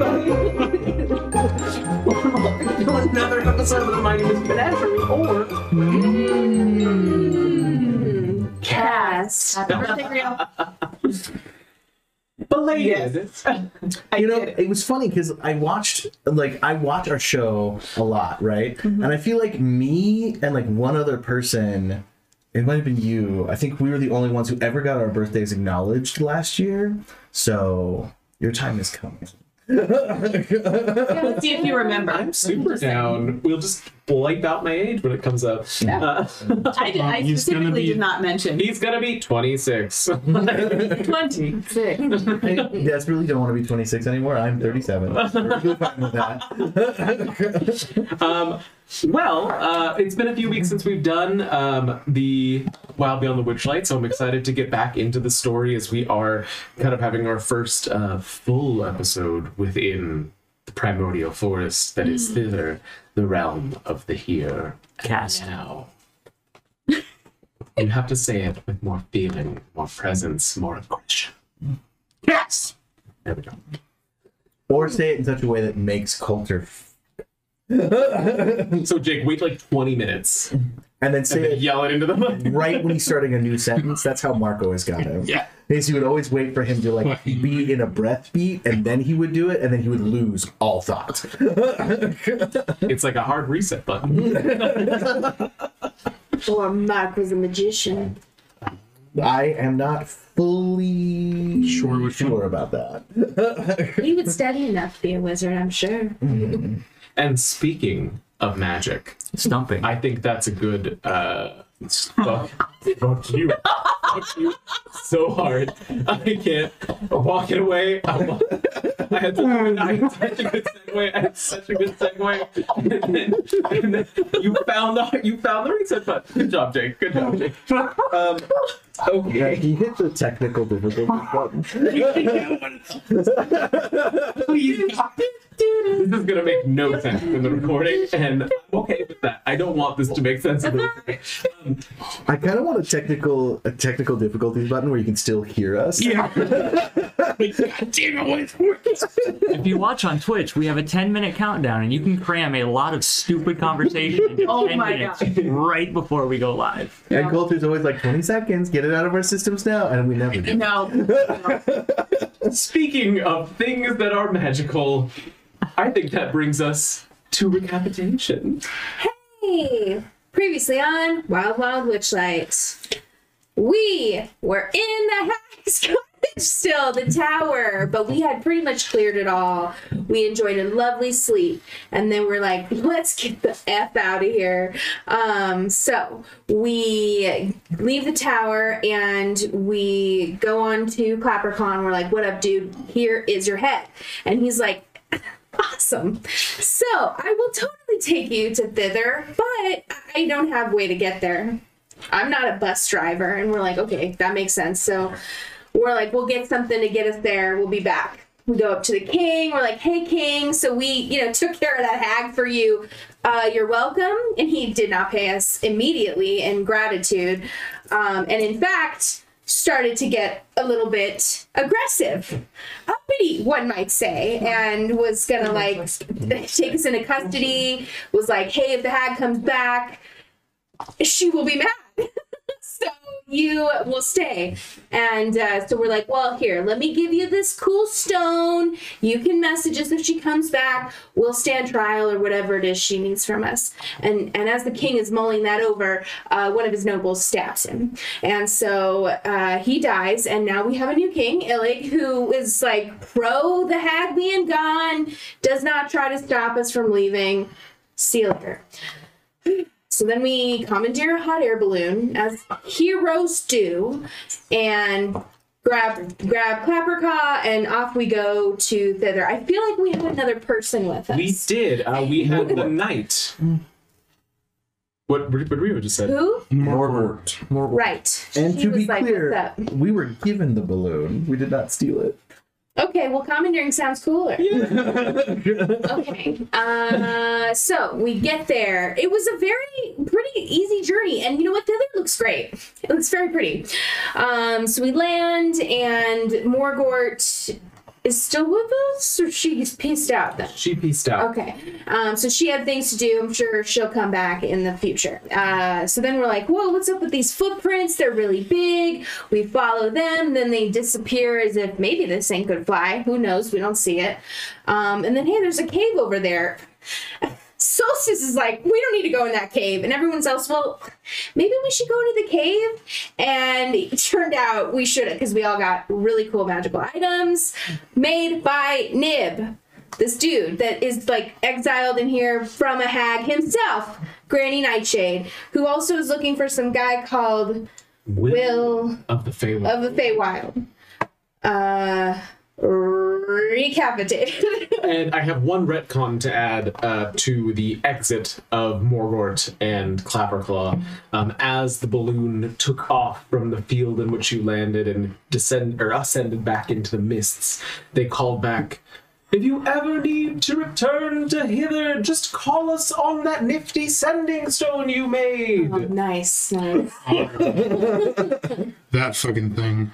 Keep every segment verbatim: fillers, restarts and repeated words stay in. everybody! Welcome to another episode of the Mighty Miss Menagerie, or... Mm. Cast! Happy birthday, Rio! Belated. You know, it was funny because I watched, like, I watch our show a lot, right? Mm-hmm. And I feel like me and, like, one other person, it might have been you, I think we were the only ones who ever got our birthdays acknowledged last year. So, your time is coming. Yeah, let's see if you remember. I'm super down. We'll just blipe out my age when it comes up. Yeah. Uh, I, did, I specifically be, did not mention. He's gonna be twenty-six. twenty-six. I desperately don't want to be twenty-six anymore. I'm thirty-seven. We're fine with that. um, well, uh, it's been a few weeks since we've done um, the Wild Beyond the Witchlight, so I'm excited to get back into the story as we are kind of having our first uh, full episode within the Primordial Forest that is Thither, the realm of the here cast now. You have to say it with more feeling, more presence, more aggression. Yes! There we go. Or say it in such a way that makes Coulter... So, Jake, wait like twenty minutes. And then say and then it yell it into the mic. Right when he's starting a new sentence. That's how Mark always got him. Yeah. Because he would always wait for him to like be in a breath beat, and then he would do it, and then he would lose all thought. It's like a hard reset button. Or Mark was a magician. I am not fully sure, what sure about that. He would study enough to be a wizard, I'm sure. Mm. And speaking of magic, stumping. I think that's a good. Uh, fuck, fuck you. Fuck you so hard. I can't. I'm walking away. I'm, I had such a good segue. I had such a good segue. And then, and then you found the you found the reset button. Good job, Jake. Good job, Jake. Um, okay. Yeah, he hit the technical difficulty button. Please. This is gonna make no sense in the recording, and I'm okay with that. I don't want this to make sense in the recording. Um, I kind of want a technical a technical difficulties button where you can still hear us. Yeah. Like, God damn it, what's working? If you watch on Twitch, we have a ten minute countdown, and you can cram a lot of stupid conversation into oh ten minutes God. Right before we go live. Yeah. And Coulter's always like, twenty seconds, get it out of our systems now, and we never do. No. no. Speaking of things that are magical, I think that brings us to recapitation. Hey! Previously on Wild Wild Witchlight, we were in the Hack's Cottage still, the tower, but we had pretty much cleared it all. We enjoyed a lovely sleep, and then we're like, let's get the F out of here. Um, so we leave the tower, and we go on to Clapperclaw, and we're like, what up, dude? Here is your head. And he's like, awesome. So I will totally take you to Thither, but I don't have a way to get there. I'm not a bus driver. And we're like, okay, that makes sense. So we're like, we'll get something to get us there. We'll be back. We go up to the king. We're like, hey, king. So we, you know, took care of that hag for you. Uh, you're welcome. And he did not pay us immediately in gratitude. Um, and in fact, started to get a little bit aggressive, uppity, one might say, and was gonna like take us into custody, was like, hey, if the hag comes back, she will be mad. So you will stay. And uh, so we're like, well, here, let me give you this cool stone. You can message us if she comes back. We'll stand trial or whatever it is she needs from us. And and as the king is mulling that over, uh, one of his nobles stabs him. And so uh, he dies. And now we have a new king, Illig, who is like pro the hag being gone, does not try to stop us from leaving. See you later. So then we commandeer a hot air balloon, as heroes do, and grab grab Clapperclaw, and off we go to Thither. I feel like we had another person with us. We did. Uh, we had the knight. What what Rio just said. Who? Morgort. Morgort. Right. And she to be like, clear, we were given the balloon. We did not steal it. Okay, well, commandeering sounds cooler. Yeah. Okay, uh, so we get there. It was a very pretty easy journey, and you know what? The other looks great. It looks very pretty. Um, so we land, and Morgort is still with us, or she's peaced out then? She peaced out. Okay. Um, so she had things to do. I'm sure she'll come back in the future. Uh, so then we're like, whoa, what's up with these footprints? They're really big. We follow them. Then they disappear as if maybe this thing could fly. Who knows? We don't see it. Um, and then, hey, there's a cave over there. Solstice is like, we don't need to go in that cave. And everyone's else, well, maybe we should go into the cave. And it turned out we shouldn't, because we all got really cool magical items made by Nib, this dude that is like exiled in here from a hag himself, Granny Nightshade, who also is looking for some guy called Will, Will of the Feywild. Of the Feywild. Uh... Recapitated. And I have one retcon to add uh, to the exit of Morgort and Clapperclaw. Um, as the balloon took off from the field in which you landed and descend or ascended back into the mists, they called back, "If you ever need to return to hither, just call us on that nifty sending stone you made." Oh, nice, nice. That fucking thing.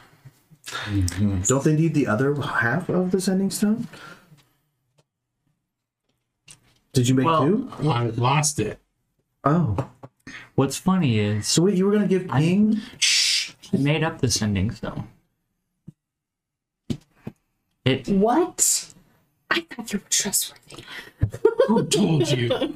Mm-hmm. Don't they need the other half of the sending stone? Did you make well, two? I lost it. Oh. What's funny is... So wait, you were going to give Ping? Shh. I made up the sending stone. It... What? I thought you were trustworthy. Who told you?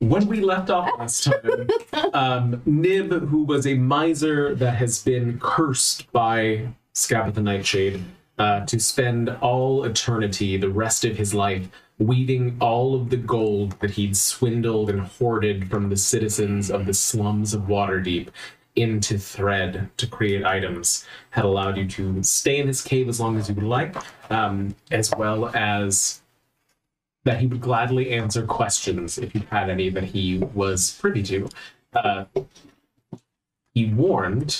When we left off last time, um, Nib, who was a miser that has been cursed by Scap the Nightshade uh, to spend all eternity, the rest of his life, weaving all of the gold that he'd swindled and hoarded from the citizens of the slums of Waterdeep into thread to create items, had allowed you to stay in his cave as long as you would like, um, as well as... that he would gladly answer questions if you had any that he was privy to. Uh, he warned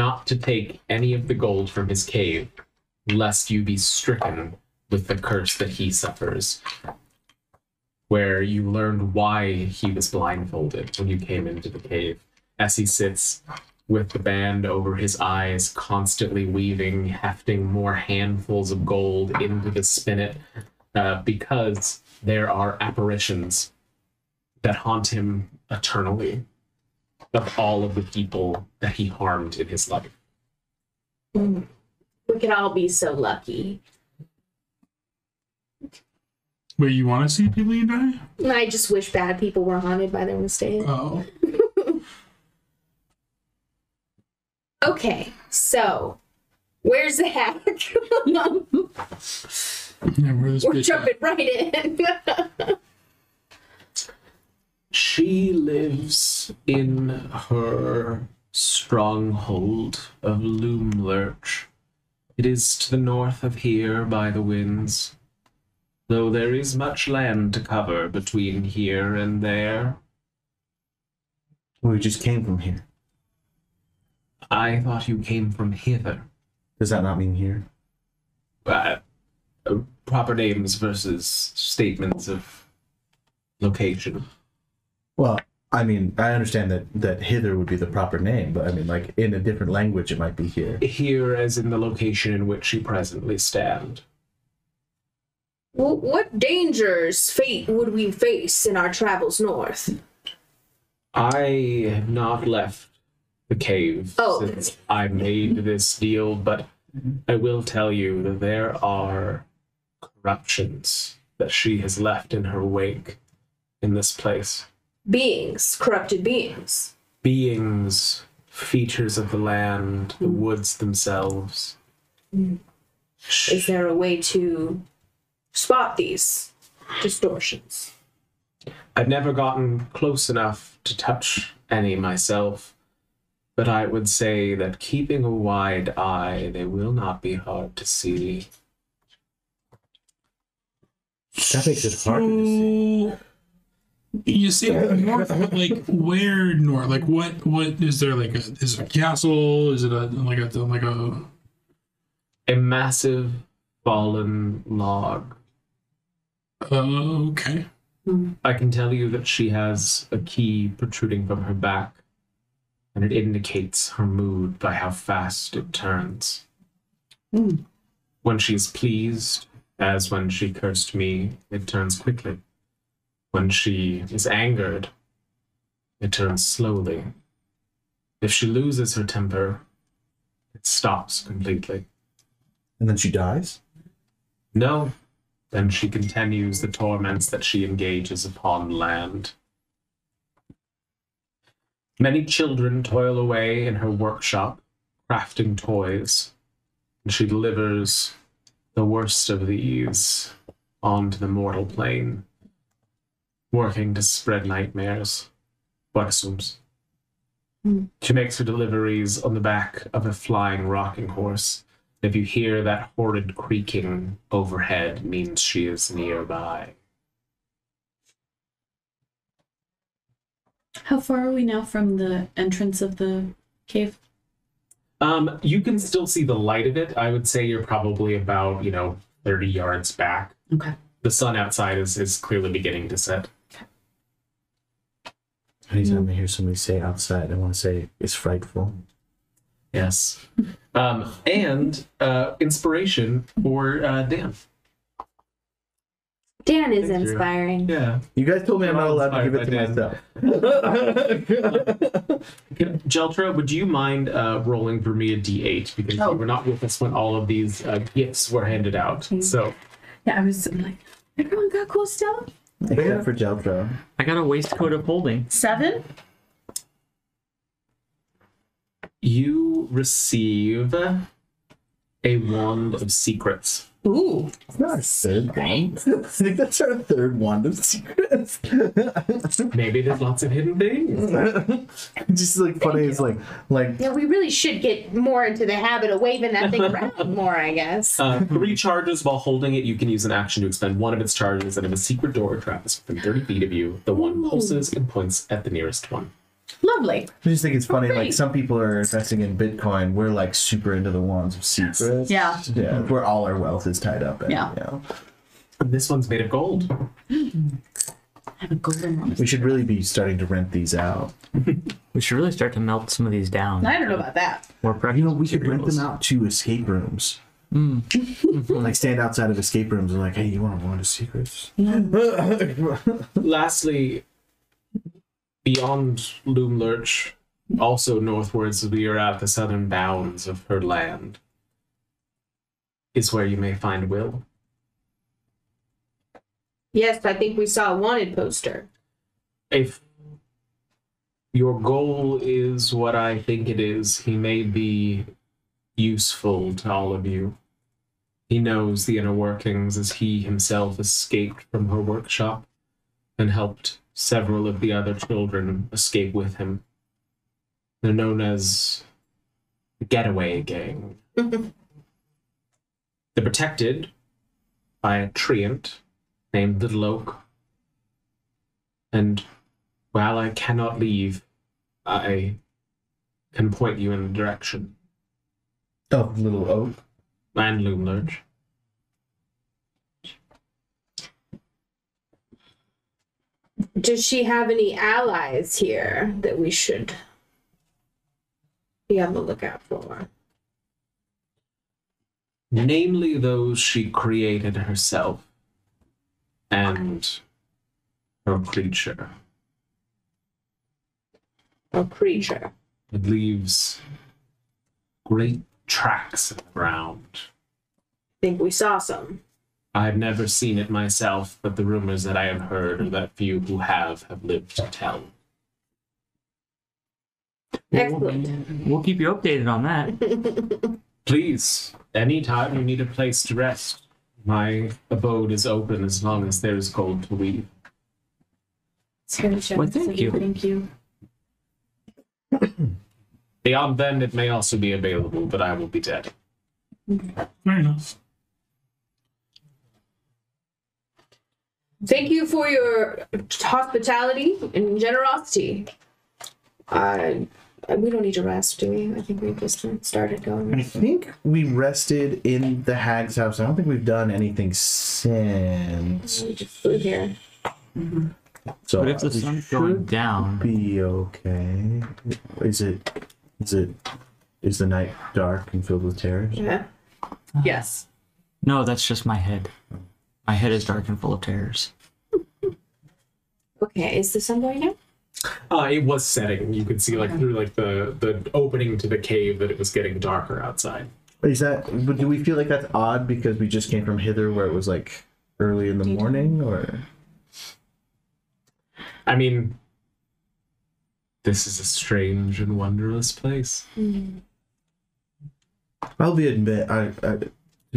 not to take any of the gold from his cave, lest you be stricken with the curse that he suffers, where you learned why he was blindfolded when you came into the cave, as he sits with the band over his eyes, constantly weaving, hefting more handfuls of gold into the spinet, Uh, because there are apparitions that haunt him eternally of all of the people that he harmed in his life. We could all be so lucky. Wait, you want to see people you die? I just wish bad people were haunted by their mistakes. Oh. Okay, so... Where's the hack? Yeah, we're jumping right in. She lives in her stronghold of Loom Lurch. It is to the north of here by the winds, though there is much land to cover between here and there. We just came from here. I thought you came from hither. Does that not mean here? Uh, uh, proper names versus statements of location. Well, I mean, I understand that, that hither would be the proper name, but I mean, like, in a different language, it might be here. Here, as in the location in which you presently stand. Well, what dangers fate would we face in our travels north? I have not left the cave oh. since I made this deal, but I will tell you that there are corruptions that she has left in her wake in this place. Beings, corrupted beings. Beings, features of the land, the mm. woods themselves. Mm. Is there a way to spot these distortions? I've never gotten close enough to touch any myself. But I would say that keeping a wide eye, they will not be hard to see. That makes it hard so, to see. You see, north, like where north? Like what? What is there? Like a, is it a castle? Is it a like a like a a massive fallen log? Uh, okay. I can tell you that she has a key protruding from her back. And it indicates her mood by how fast it turns. Mm. When she's pleased, as when she cursed me, it turns quickly. When she is angered, it turns slowly. If she loses her temper, it stops completely. And then she dies? No. Then she continues the torments that she engages upon land. Many children toil away in her workshop, crafting toys, and she delivers the worst of these onto the mortal plane, working to spread nightmares, buxoms. Mm. She makes her deliveries on the back of a flying rocking horse. If you hear that horrid creaking overhead, it means she is nearby. How far are we now from the entrance of the cave? Um, you can still see the light of it. I would say you're probably about, you know, thirty yards back. Okay. The sun outside is, is clearly beginning to set. Okay. Anytime mm. I hear somebody say outside, I want to say it's frightful. Yes. Um, and uh, inspiration for uh, Dan. Dan is Thank inspiring. You. Yeah. You guys told me I'm not allowed to give it to Dan. myself. Geltra, would you mind uh, rolling for me a D eight? Because oh. you were not with us when all of these uh, gifts were handed out. Mm-hmm. So. Yeah, I was I'm like, everyone got cool stuff? Except yeah. for Geltra. I got a waistcoat of holding. Seven? You receive a wand of secrets. Ooh. It's not a third wand. I think that's our third wand of secrets. Maybe there's lots of hidden things. Just like funny, it's like, like. Yeah, we really should get more into the habit of waving that thing around more, I guess. Uh, three charges while holding it. You can use an action to expend one of its charges, and if a secret door or trap is within thirty feet of you, the wand pulses and points at the nearest one. Lovely. I just think it's funny, oh, like some people are investing in Bitcoin. We're like super into the wands of secrets. Yeah. Yeah. Where all our wealth is tied up in. Yeah. You know. And this one's made of gold. Mm-hmm. I have a golden one. We should really be starting to rent these out. We should really start to melt some of these down. I don't know about that. More precious. You know, we could rent them out to escape rooms. Mm. Like stand outside of escape rooms and like, hey, you want a wand of secrets? Mm. Lastly, beyond Loom Lurch, also northwards, we are at the southern bounds of her land, is where you may find Will. Yes, I think we saw a wanted poster. If your goal is what I think it is, he may be useful to all of you. He knows the inner workings, as he himself escaped from her workshop and helped several of the other children escape with him. They're known as the Getaway Gang. Mm-hmm. They're protected by a treant named Little Oak. And while I cannot leave, I can point you in the direction of Little Oak and Loom Lurch. Does she have any allies here that we should be on the lookout for? Namely those she created herself and her creature. Her creature. It leaves great tracks in the ground. I think we saw some. I've never seen it myself, but the rumors that I have heard are that few who have have lived to tell. Excellent. We'll keep you updated on that. Please, anytime you need a place to rest, my abode is open as long as there is gold to weave. Well, thank you. Thank you. Beyond then, it may also be available, but I will be dead. Fair enough. Thank you for your hospitality and generosity. Uh, we don't need to rest, do we? I think we just started going. I think we rested in the hag's house. I don't think we've done anything since. We just flew here. Mm-hmm. So but if the sun's going down, be okay. Is it? Is it? Is the night dark and filled with terrors? Yeah. Yes. No, that's just my head. My head is dark and full of terrors. Okay, is the sun going down? Uh, it was setting. You could see, like, okay. through like the, the opening to the cave that it was getting darker outside. Is that? But do we feel like that's odd because we just came from Hither where it was like early in the Dude. morning, or? I mean, this is a strange and wondrous place. Mm. I'll be admit. I, I to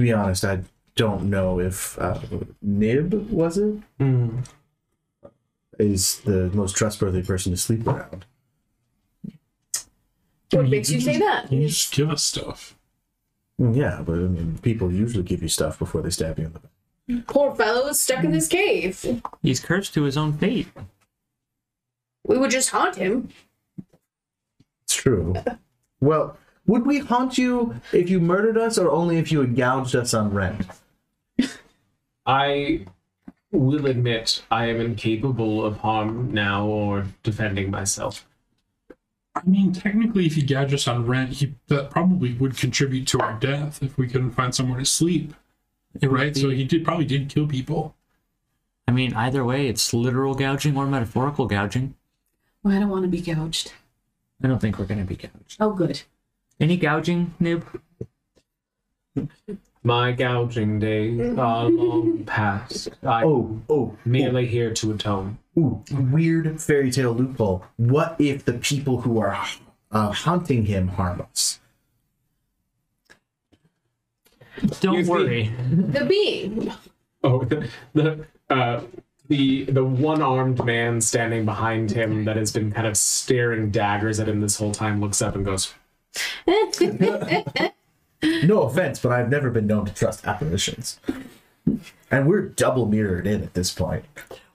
be honest, I don't know if uh, Nib was it. Mm. Is the most trustworthy person to sleep around. What you, makes you, you say just, that? You just give us stuff. Yeah, but I mean, people usually give you stuff before they stab you in the back. Poor fellow is stuck in this cave. He's cursed to his own fate. We would just haunt him. It's true. Well, would we haunt you if you murdered us, or only if you had gouged us on rent? I... will admit I am incapable of harm now or defending myself. I mean, technically, if he gouged us on rent, he that probably would contribute to our death if we couldn't find somewhere to sleep, it right? Be... So he did probably did kill people. I mean, either way, it's literal gouging or metaphorical gouging. Well, I don't want to be gouged. I don't think we're going to be gouged. Oh, good. Any gouging, Noob? My gouging days are long past. I'm oh, oh, merely oh. here to atone. Ooh, weird fairy tale loophole. What if the people who are uh, haunting him harm us? Don't Here's worry. The, the bee. Oh, the the, uh, the the one-armed man standing behind him that has been kind of staring daggers at him this whole time looks up and goes. No offense, but I've never been known to trust apparitions. And we're double mirrored in at this point.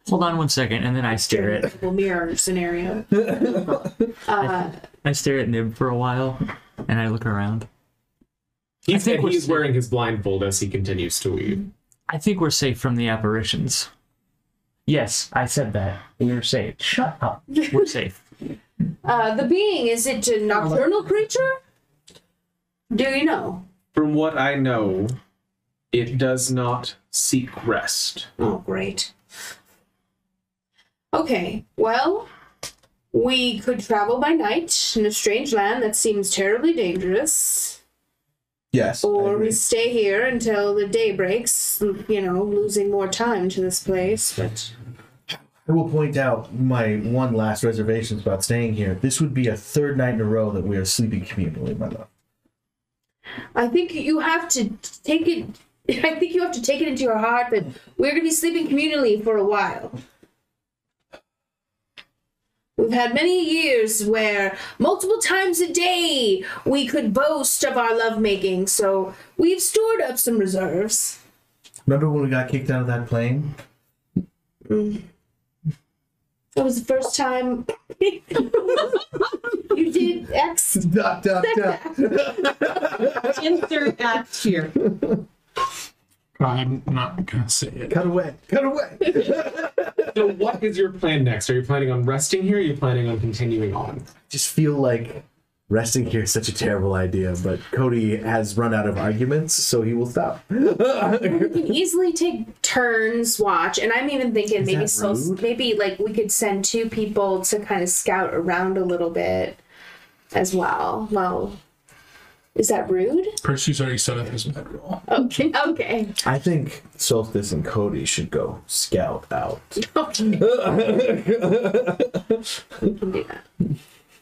Hold on one second, and then I stare at... Double mirror scenario. uh, I stare at Nib for a while, and I look around. I think he's wearing his blindfold as he continues to weave. I think we're safe from the apparitions. Yes, I said that. We're safe. Shut up. We're safe. Uh, the being, is it a nocturnal creature? Do you know? From what I know, it does not seek rest. Oh, great. Okay, well, we could travel by night in a strange land that seems terribly dangerous. Yes. Or we stay here until the day breaks, you know, losing more time to this place. But I will point out my one last reservation about staying here. This would be a third night in a row that we are sleeping communally, my love. I think you have to take it. I think you have to take it into your heart that we're going to be sleeping communally for a while. We've had many years where multiple times a day we could boast of our lovemaking, so we've stored up some reserves. Remember when we got kicked out of that plane? Mm. That was the first time you did X. Duck, duck, duck. Insert act here. I'm not going to say it. Cut away. Cut away. So what is your plan next? Are you planning on resting here, or are you planning on continuing on? I just feel like resting here is such a terrible idea, but Cody has run out of arguments, so he will stop. We can easily take turns watch, and I'm even thinking maybe so, maybe like we could send two people to kind of scout around a little bit as well. Well, is that rude? Percy's already set up his bedroll. Okay, okay. I think Solstice and Cody should go scout out. Okay. We can do that.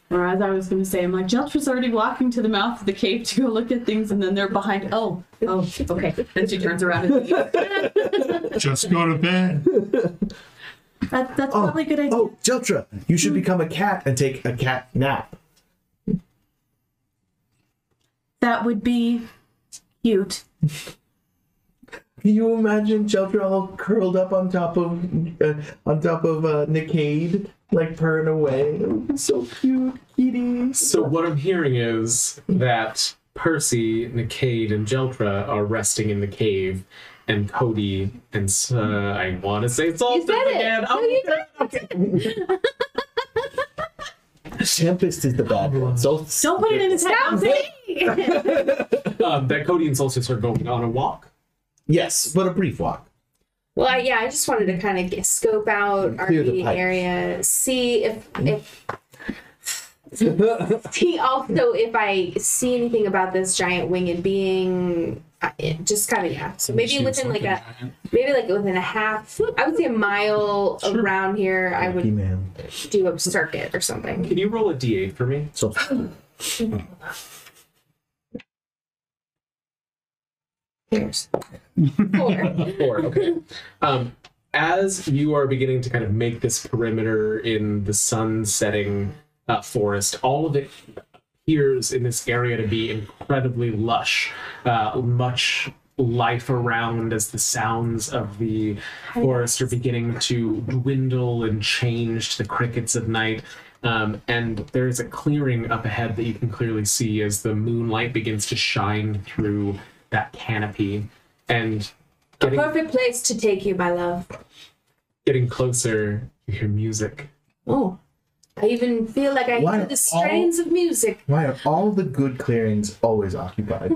Or as I was going to say, I'm like, Jeltra's already walking to the mouth of the cave to go look at things, and then they're behind, oh, oh, okay. Then she turns around and leaves. Just go to bed. That, that's oh, probably a good idea. Oh, Jeltra, you should become a cat and take a cat nap. That would be cute. Can you imagine Jeltra all curled up on top of, uh, on top of uh, Nickade? Like purring away. So cute, kitty. So what I'm hearing is that Percy, Nickade, and Jeltra are resting in the cave, and Cody and uh, I want to say Solstice again. Oh, you did it. Okay. Tempest is the bad one. Solstice. Don't put it in his head. um, that Cody and Solstice are going on a walk. Yes, but a brief walk. Well, yeah, I just wanted to kind of get, scope out our meeting area, see if if see also if I see anything about this giant winged being. It just kind of yeah. So maybe within like a giant. maybe like within a half, I would say a mile sure. around here, I would man. do a circuit or something. Can you roll a D eight for me? So. Oh. Here's four. Four. Okay. Um, as you are beginning to kind of make this perimeter in the sun-setting uh, forest, all of it appears in this area to be incredibly lush. Uh, much life around as the sounds of the forest are beginning to dwindle and change to the crickets of night. Um, and there is a clearing up ahead that you can clearly see as the moonlight begins to shine through that canopy, and getting, a perfect place to take you, my love. Getting closer, you hear music. Oh, I even feel like I why hear the strains all, of music. Why are all the good clearings always occupied?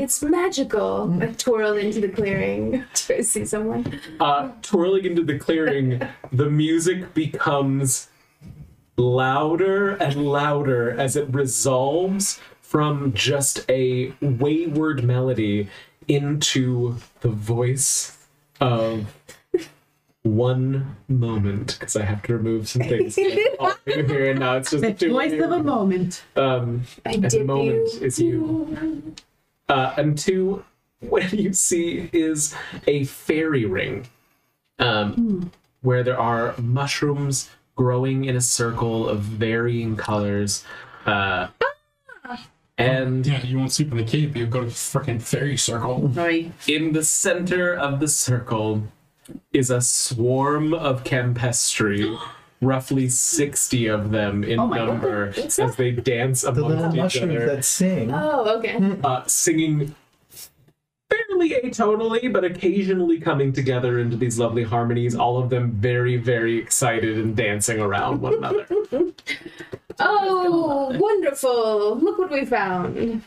It's magical. I twirl into the clearing to see someone. Uh, twirling into the clearing, the music becomes louder and louder as it resolves from just a wayward melody into the voice of one moment, because I have to remove some things off of here, and now it's just the two voice here. Of a moment. Um, and the moment you. is you. Uh, and two, what you see is a fairy ring, um, mm. where there are mushrooms growing in a circle of varying colors. Uh, And yeah, you won't sleep in the cave, you'll go to the frickin' fairy circle. Right. In the center of the circle is a swarm of campestri, roughly sixty of them in oh number, as that... they dance amongst the each other. That sing. Oh, okay. Uh, singing fairly atonally, but occasionally coming together into these lovely harmonies, all of them very, very excited and dancing around one another. Oh, wonderful! Look what we found.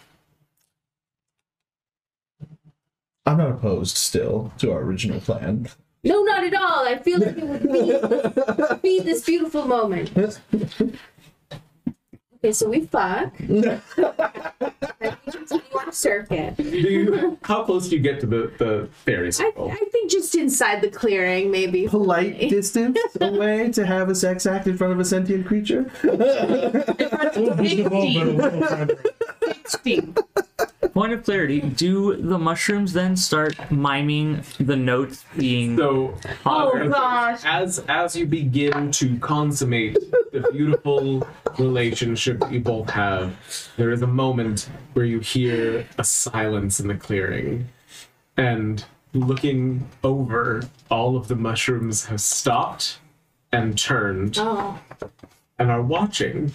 I'm not opposed still to our original plan. No, not at all. I feel like it would be, be this beautiful moment. Okay, so we fuck. I think circuit. Do you, how close do you get to the, the fairy circle? I, I think just inside the clearing, maybe. Polite distance away to have a sex act in front of a sentient creature? sixteen. Point of clarity, do the mushrooms then start miming the notes being... So, oh gosh. As, as you begin to consummate the beautiful relationship you both have, there is a moment where you hear a silence in the clearing. And looking over, all of the mushrooms have stopped and turned oh. and are watching.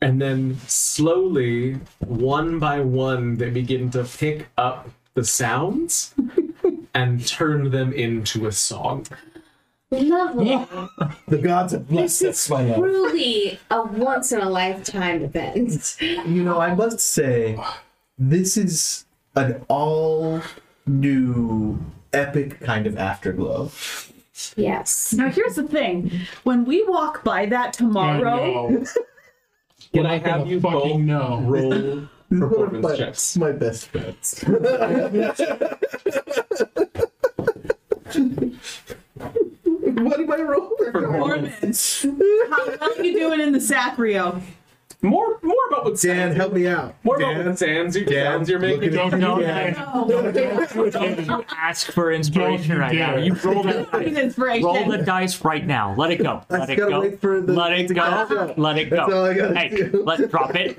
And then slowly, one by one, they begin to pick up the sounds and turn them into a song. Lovely. The gods have blessed this. This is truly a once-in-a-lifetime event. You know, I must say, this is an all-new, epic kind of afterglow. Yes. Now, here's the thing. When we walk by that tomorrow... Can I have you both no. roll performance my, checks? My best friends. What do I roll for performance? How, how are you doing in the sack, Rio? More, more about what Dan, sounds help me out. More Dan, about what sounds, you, Dan, sounds you're making. Don't, don't, Dan. No, don't, don't, don't, don't ask for inspiration right now. You roll the dice. Roll the dice right now. Let it go. Let it go. Let it go. Let it go. Hey, let's drop it.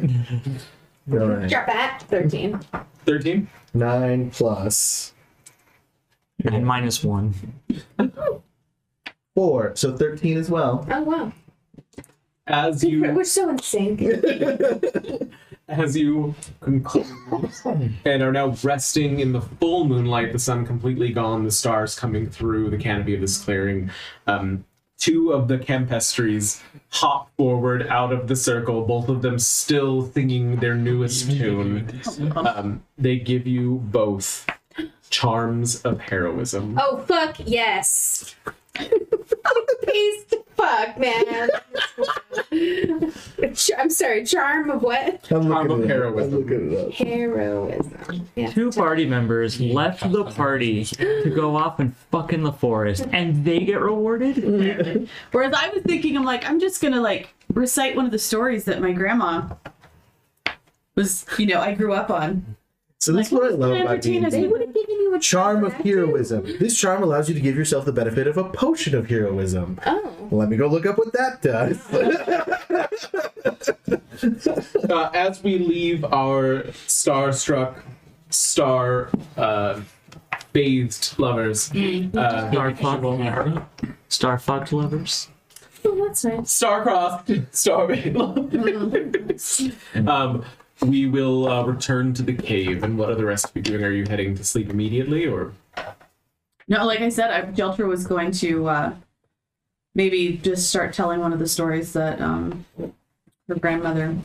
Right. Drop it. Thirteen. Thirteen. Nine plus. Nine minus one. Four. So thirteen as well. Oh wow. As you, we're so in sync. As you conclude and are now resting in the full moonlight, the sun completely gone, the stars coming through the canopy of this clearing, um, two of the campestries hop forward out of the circle, both of them still singing their newest tune. Um, they give you both Charms of Heroism. Oh, fuck yes. Please, fuck, man. I'm sorry, charm of what? Charm of heroism. Heroism. Yeah. Two party members left the party to go off and fuck in the forest, and they get rewarded? Whereas I was thinking, I'm like, I'm just gonna, like, recite one of the stories that my grandma was, you know, I grew up on. So that's like, what I love about D and D. They would have given you a charm of heroism. This charm allows you to give yourself the benefit of a potion of heroism. Oh. Well, let me go look up what that does. uh, as we leave our starstruck, star uh, bathed lovers, mm-hmm. uh, star fucked star lovers. Oh, that's nice. Star-crossed, star bathed lovers. Mm-hmm. um, We will uh, return to the cave. And what are the rest of you doing? Are you heading to sleep immediately, or? No, like I said, I, Jeltra was going to uh, maybe just start telling one of the stories that um, her grandmother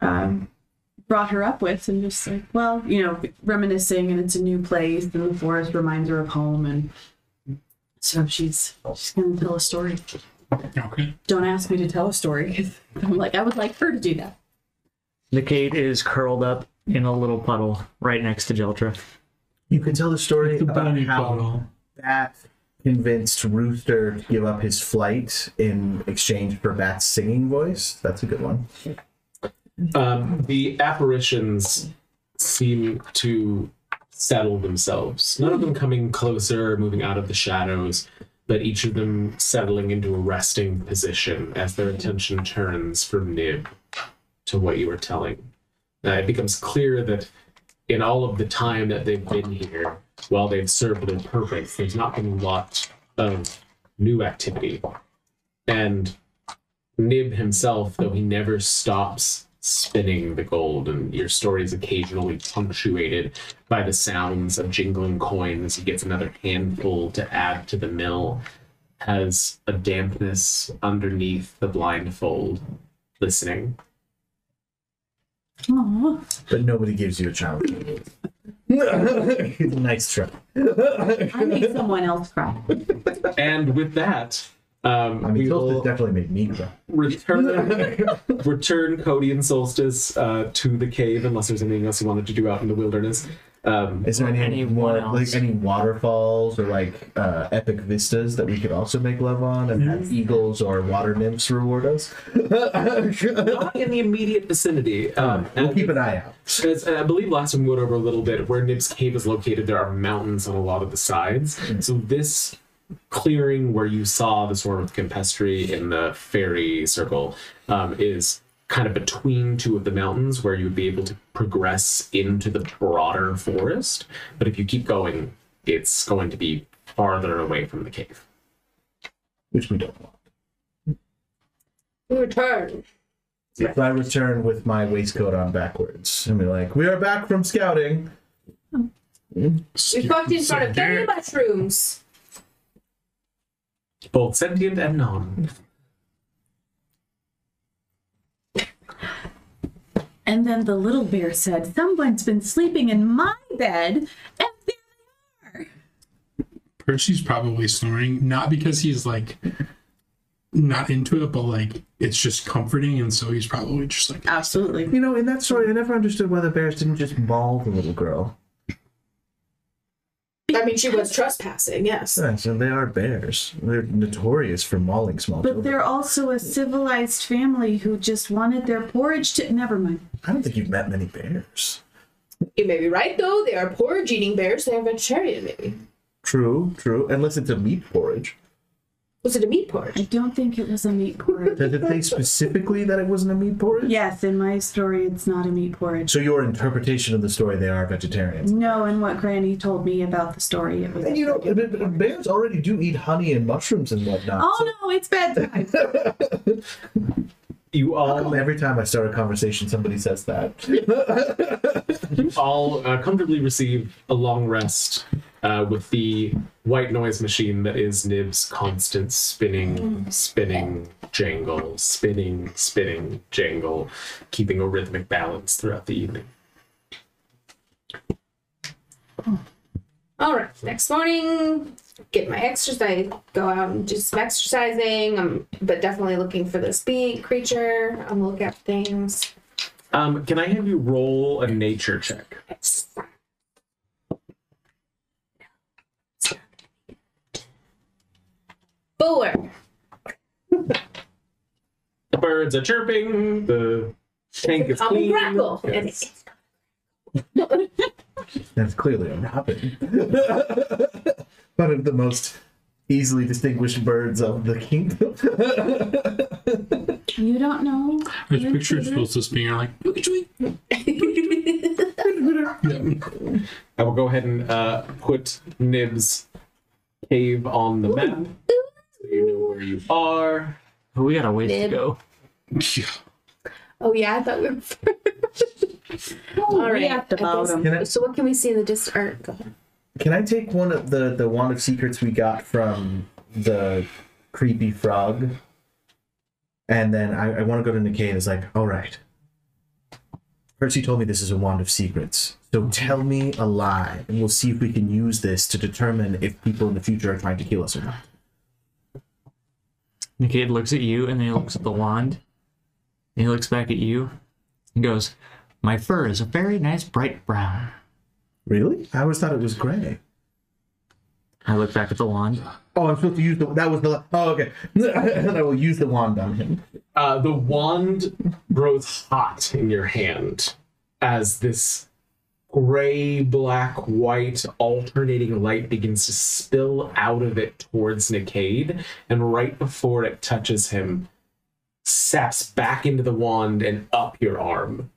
um, brought her up with, and just like, well, you know, reminiscing, and it's a new place, and the forest reminds her of home, and so she's she's going to tell a story. Okay. Don't ask me to tell a story. I'm like, I would like her to do that. Nikate is curled up in a little puddle right next to Jeltra. You can tell the story about how puddle. Bat convinced Rooster to give up his flight in exchange for Bat's singing voice. That's a good one. Um, the apparitions seem to settle themselves. None of them coming closer, moving out of the shadows, but each of them settling into a resting position as their attention turns from Nib to what you were telling. Now, it becomes clear that in all of the time that they've been here, while they've served their purpose, there's not been a lot of new activity. And Nib himself, though he never stops spinning the gold, and your story is occasionally punctuated by the sounds of jingling coins as he gets another handful to add to the mill, has a dampness underneath the blindfold, listening. Aww. But nobody gives you a child. Nice try. I made someone else cry. And with that, um, I mean, we will definitely made me cry. Return, return Cody and Solstice uh, to the cave, unless there's anything else you wanted to do out in the wilderness. Um, Is there any, any, like, any waterfalls or like uh, epic vistas that we could also make love on and have mm-hmm. eagles or water nymphs reward us? Not in the immediate vicinity. Um, we'll and keep an eye out. As, and I believe last time we went over a little bit where Nib's cave is located, there are mountains on a lot of the sides. Mm-hmm. So this clearing where you saw the sort of Campestry in the fairy circle um, is kind of between two of the mountains where you would be able to progress into the broader forest. But if you keep going, it's going to be farther away from the cave. Which we don't want. Return. If I return with my waistcoat on backwards and be like, we are back from scouting. Oh. Mm. We fucked in front of thirty mushrooms. Both sentient and non. And then the little bear said, someone's been sleeping in my bed, and there they are. Percy's probably snoring, not because he's, like, not into it, but, like, it's just comforting, and so he's probably just like... Absolutely. You know, in that story, I never understood why the bears didn't just maul the little girl. I mean, she was trespassing, yes. Yes, and they are bears. They're notorious for mauling small but children. But they're also a civilized family who just wanted their porridge to... Never mind. I don't think you've met many bears. You may be right, though. They are porridge-eating bears. They are vegetarian, maybe. True, true. Unless it's a meat porridge. Was it a meat porridge? I don't think it was a meat porridge. Did it say specifically that it wasn't a meat porridge? Yes, in my story, it's not a meat porridge. So your interpretation of the story, they are vegetarians? No, and what Granny told me about the story, it was... And you know, bears already do eat honey and mushrooms and whatnot. Oh, so. No, it's bedtime. You all... Every time I start a conversation, somebody says that. You all uh, comfortably receive a long rest. Uh, with the white noise machine that is Nib's constant spinning, spinning, jangle, spinning, spinning, jangle, keeping a rhythmic balance throughout the evening. All right, next morning, get my exercise, go out and do some exercising, um, but definitely looking for this bee creature. I'm looking at things. Um, can I have you roll a nature check? It's not. No, it's not gonna be good. Four. The birds are chirping, the tank is clean. Grackle. Yes. That's clearly a robin. One of the most easily distinguished birds of the kingdom. You don't know. I just picture it's supposed to be like, I will go ahead and uh, put Nib's cave on the Ooh. map. So you know where you are. Oh, we got a ways Nib. to go. Yeah. Oh, yeah, I thought we were first. Oh, all right. At the bottom. I, so what can we see in the distance? Can I take one of the, the Wand of Secrets we got from the creepy frog? And then I, I want to go to Nikkei and it's like, all right. First you told me this is a Wand of Secrets. So tell me a lie, and we'll see if we can use this to determine if people in the future are trying to kill us or not. Nikkei looks at you, and then he looks at the wand. And he looks back at you and goes, my fur is a very nice bright brown. Really? I always thought it was gray. I look back at the wand. Oh, I'm supposed to use the... That was the... Oh, okay. And I will use the wand on him. Uh, the wand grows hot in your hand as this gray, black, white, alternating light begins to spill out of it towards Nikkei, and right before it touches him, saps back into the wand and up your arm.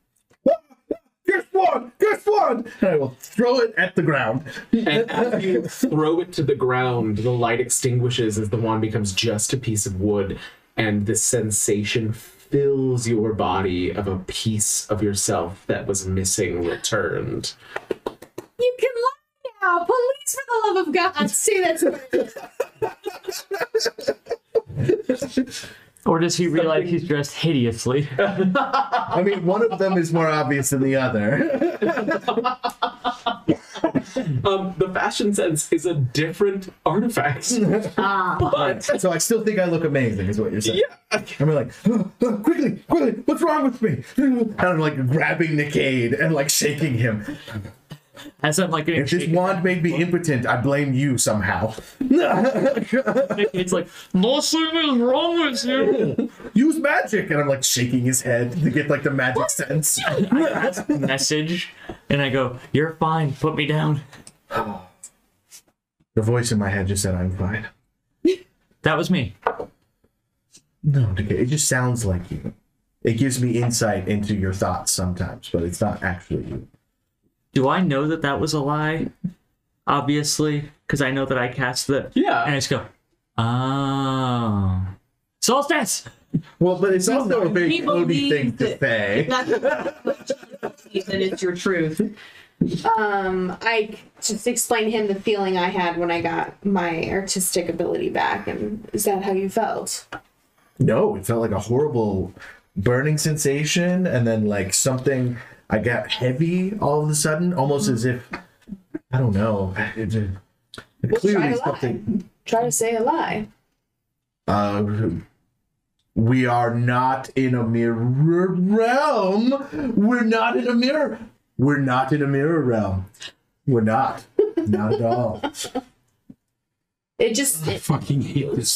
Curse wand! Curse wand! And I will throw it at the ground. And as you throw it to the ground, the light extinguishes as the wand becomes just a piece of wood, and the sensation fills your body of a piece of yourself that was missing returned. You can lie now! Police, for the love of God! Say that's... Or does he realize Something... he's dressed hideously? I mean, one of them is more obvious than the other. um, the fashion sense is a different artifact. Ah. But... So I still think I look amazing, is what you're saying. Yeah. I'm like, oh, oh, quickly, quickly, what's wrong with me? And I'm like grabbing Nikkei and like shaking him. As I'm like, if this wand made me impotent, I blame you somehow. It's like, nothing is wrong with you. Use magic, and I'm like shaking his head to get like the magic what? sense. That's a message, and I go, "You're fine. Put me down." The voice in my head just said, "I'm fine." That was me. No, it just sounds like you. It gives me insight into your thoughts sometimes, but it's not actually you. Do I know that that was a lie? Obviously, because I know that I cast the... Yeah. And I just go, oh. Solstice! Well, but it's also a very floaty thing to say. Not and it's your truth. Um, I just explained to him the feeling I had when I got my artistic ability back. And is that how you felt? No, it felt like a horrible burning sensation, and then like something... I got heavy all of a sudden, almost as if, I don't know. It, it, it well, clearly try to something. Lie. Try to say a lie. Uh, we are not in a mirror realm. We're not in a mirror. We're not in a mirror realm. We're not. Not at all. It just. I fucking hate this.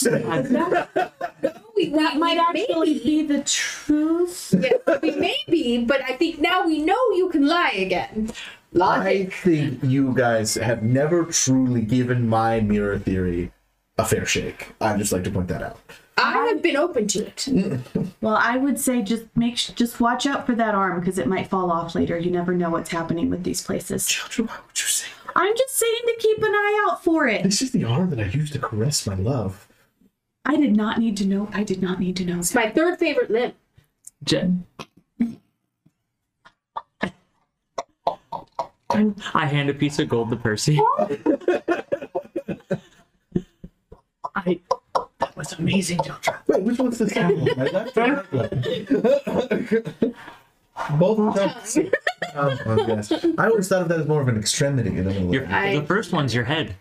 That might actually Maybe. be the truth. Yes, we may be, but I think now we know you can lie again. Logic. I think you guys have never truly given my mirror theory a fair shake. I'd just like to point that out. I have been open to it. Well, I would say just make just watch out for that arm, because it might fall off later. You never know what's happening with these places. Children, why would you say that? I'm just saying to keep an eye out for it. This is the arm that I used to caress my love. I did not need to know. I did not need to know. It's my third favorite limb. Jen. I hand a piece of gold to Percy. I. That was amazing, Deltra. Wait, which one's the second one? My left or right? Both of them. Oh my gosh. I always thought of that as more of an extremity. You know, like, I, the first one's your head.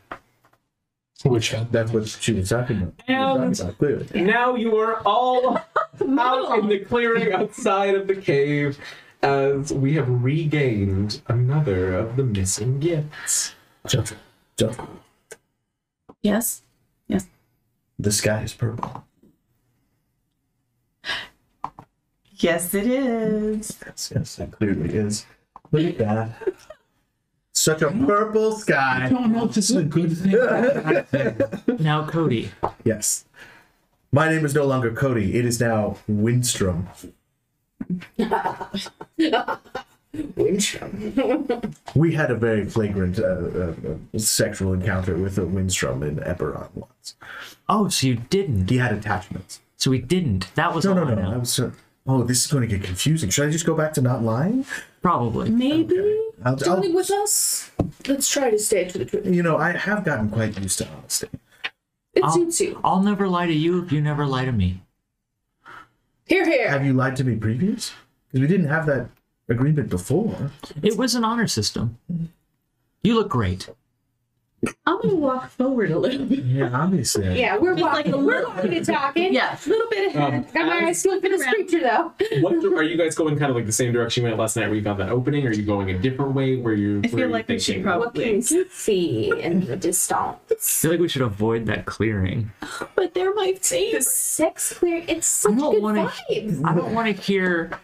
Which that's what she was talking about. And was talking about, now you are all no. out in the clearing outside of the cave as we have regained another of the missing gifts. Children, children. Yes, yes. The sky is purple. Yes, it is. Yes, yes, it clearly is. Look at that. Such a purple sky. I don't know if this is a good thing. Or thing. Now, Cody. Yes. My name is no longer Cody. It is now Winstrom. Winstrom. We had a very flagrant uh, uh, sexual encounter with a Winstrom in Eberron once. Oh, so you didn't? He had attachments. So we didn't. That was no, no, no. That was so... Oh, this is going to get confusing. Should I just go back to not lying? Probably. Maybe. Okay. I'll, Don't leave with us. Let's try to stay to the truth. You know, I have gotten quite used to honesty. It suits you. I'll never lie to you if you never lie to me. Here, here. Have you lied to me previous? Because we didn't have that agreement before. It was an honor system. You look great. I'm gonna walk forward a little bit. Yeah, obviously. Yeah, we're walking. Like we're walking and talking. Yeah, a little bit ahead. Um, Got my eyes looking at this creature though. What do, are you guys going? Kind of like the same direction you went last night, where you got that opening? Or are you going a different way? Where you? I feel like we should probably see in the distance. I feel like we should avoid that clearing. But they're my favorite. The sex clearing. It's such good wanna, vibes. I don't want to hear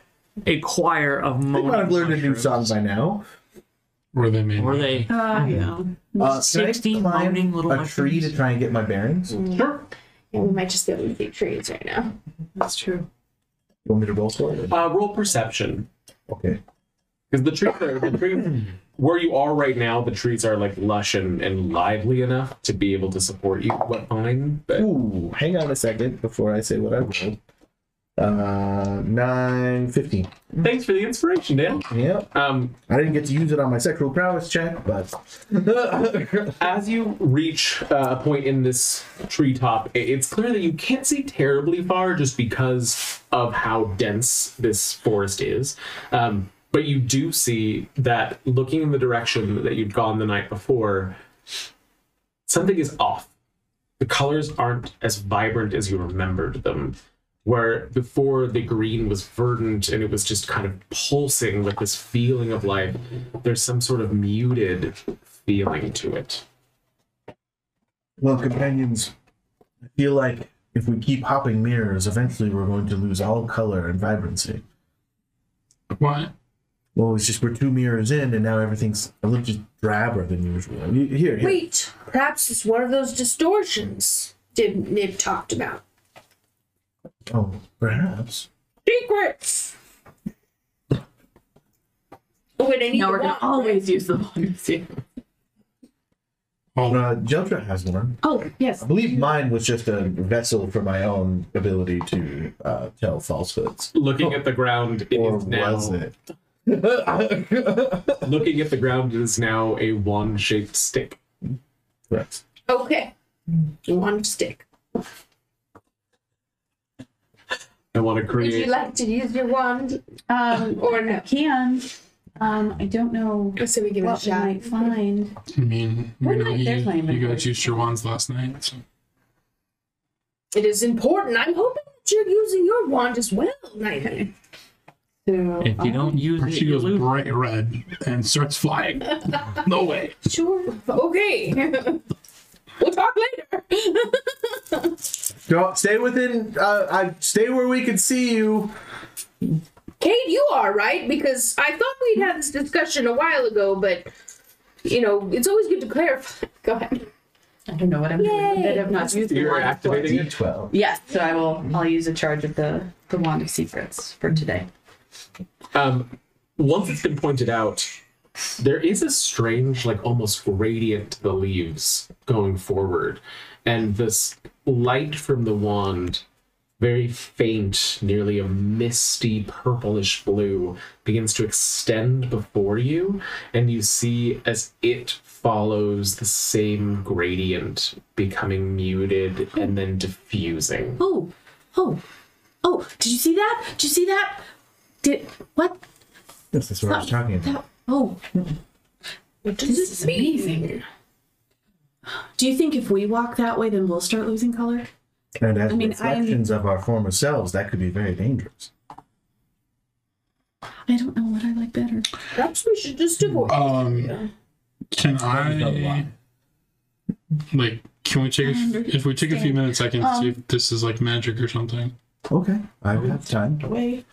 a choir of moaning. I've learned a new song by now. Were they made? Were they? Uh, yeah. Uh, Sixteen climbing little a mushrooms? Tree to try and get my bearings. Mm. Sure. Yeah, we might just be able to see trees right now. That's true. You want me to roll for it? Uh, roll perception. Okay. Because the trees are the tree, where you are right now. The trees are like lush and, and lively enough to be able to support you. What fine? But... Ooh, hang on a second before I say what I rolled. Uh, nine fifteen. Thanks for the inspiration, Dan. Yep. Um, I didn't get to use it on my sexual prowess check, but as you reach uh, a point in this treetop, it's clear that you can't see terribly far just because of how dense this forest is. Um, but you do see that looking in the direction that you'd gone the night before, something is off. The colors aren't as vibrant as you remembered them. Where before the green was verdant and it was just kind of pulsing with this feeling of life, there's some sort of muted feeling to it. Well, companions, I feel like if we keep hopping mirrors, eventually we're going to lose all color and vibrancy. What? Well, it's just we're two mirrors in and now everything's a little just drabber than usual. Here, here. Wait, perhaps it's one of those distortions Nib, Nib talked about. Oh, perhaps. Secrets! Oh, wait, I need now we're going to always use the one. Oh, uh, Jeldra has one. Oh, yes. I believe mine was just a vessel for my own ability to uh, tell falsehoods. Looking oh. at the ground, it or is now... was it? Looking at the ground, it is now a wand-shaped stick. Correct. Okay. Wand stick. I want to create. Would you like to use your wand? Um, or no? I can. Um, I don't know. So we give it a shot. I might find. I mean, you, know, you, you guys used your wands last night. So. It is important. I'm hoping that you're using your wand as well, Nighthawk. So, if you don't um, use it, she goes bright red and starts flying. No way. Sure. Okay. We'll talk later. Don't stay within. Uh, I stay where we can see you. Kate, you are right because I thought we'd had this discussion a while ago, but you know it's always good to clarify. Go ahead. I don't know what I'm Yay. doing. I have not used You're activating it. twelve. Yes, yeah, so I will. I'll use a charge of the the wand of secrets for today. Um, once it's been pointed out. There is a strange, like almost gradient to the leaves going forward. And this light from the wand, very faint, nearly a misty purplish blue, begins to extend before you. And you see as it follows the same gradient, becoming muted and then diffusing. Oh, oh, oh, did you see that? Did you see that? Did, what? This is what that, I was talking about. That, oh. This, this is amazing. Do you think if we walk that way, then we'll start losing color? And as I mean, reflections I, of our former selves, that could be very dangerous. I don't know what I like better. Perhaps we should just do um, yeah. Can I... Like, can we take... If, if we take a few minutes, I can um, see if this is like magic or something. Okay, I have time. Wait.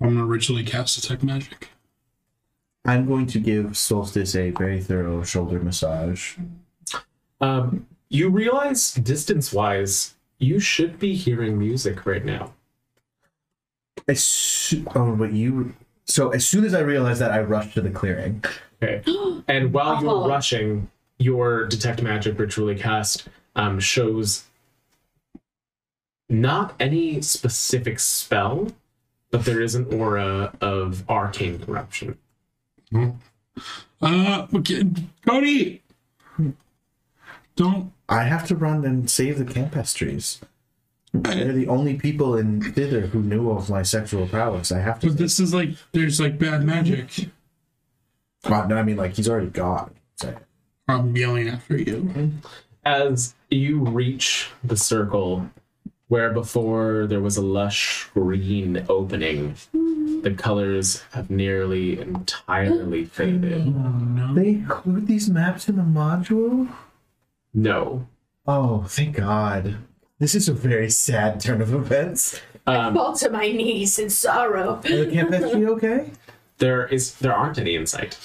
I'm going to originally cast Detect Magic. I'm going to give Solstice a very thorough shoulder massage. Um, you realize, distance-wise, you should be hearing music right now. As oh, but you... So as soon as I realized that, I rushed to the clearing. Okay. And while you're oh. rushing, your Detect Magic ritually cast um, shows not any specific spell, but there is an aura of arcane corruption. Mm-hmm. Uh, okay. Cody! Don't... I have to run and save the campestries. They're the only people in Thither who knew of my sexual prowess. I have to... But save. This is like... There's like bad magic. Well, no, I mean like he's already gone. So. I'm yelling after you. As you reach the circle... Where before there was a lush green opening, the colors have nearly entirely faded. Oh, no. They include these maps in the module? No. Oh, thank God. This is a very sad turn of events. Um, I fall to my knees in sorrow. Are the campestry okay? There is, there aren't any in sight.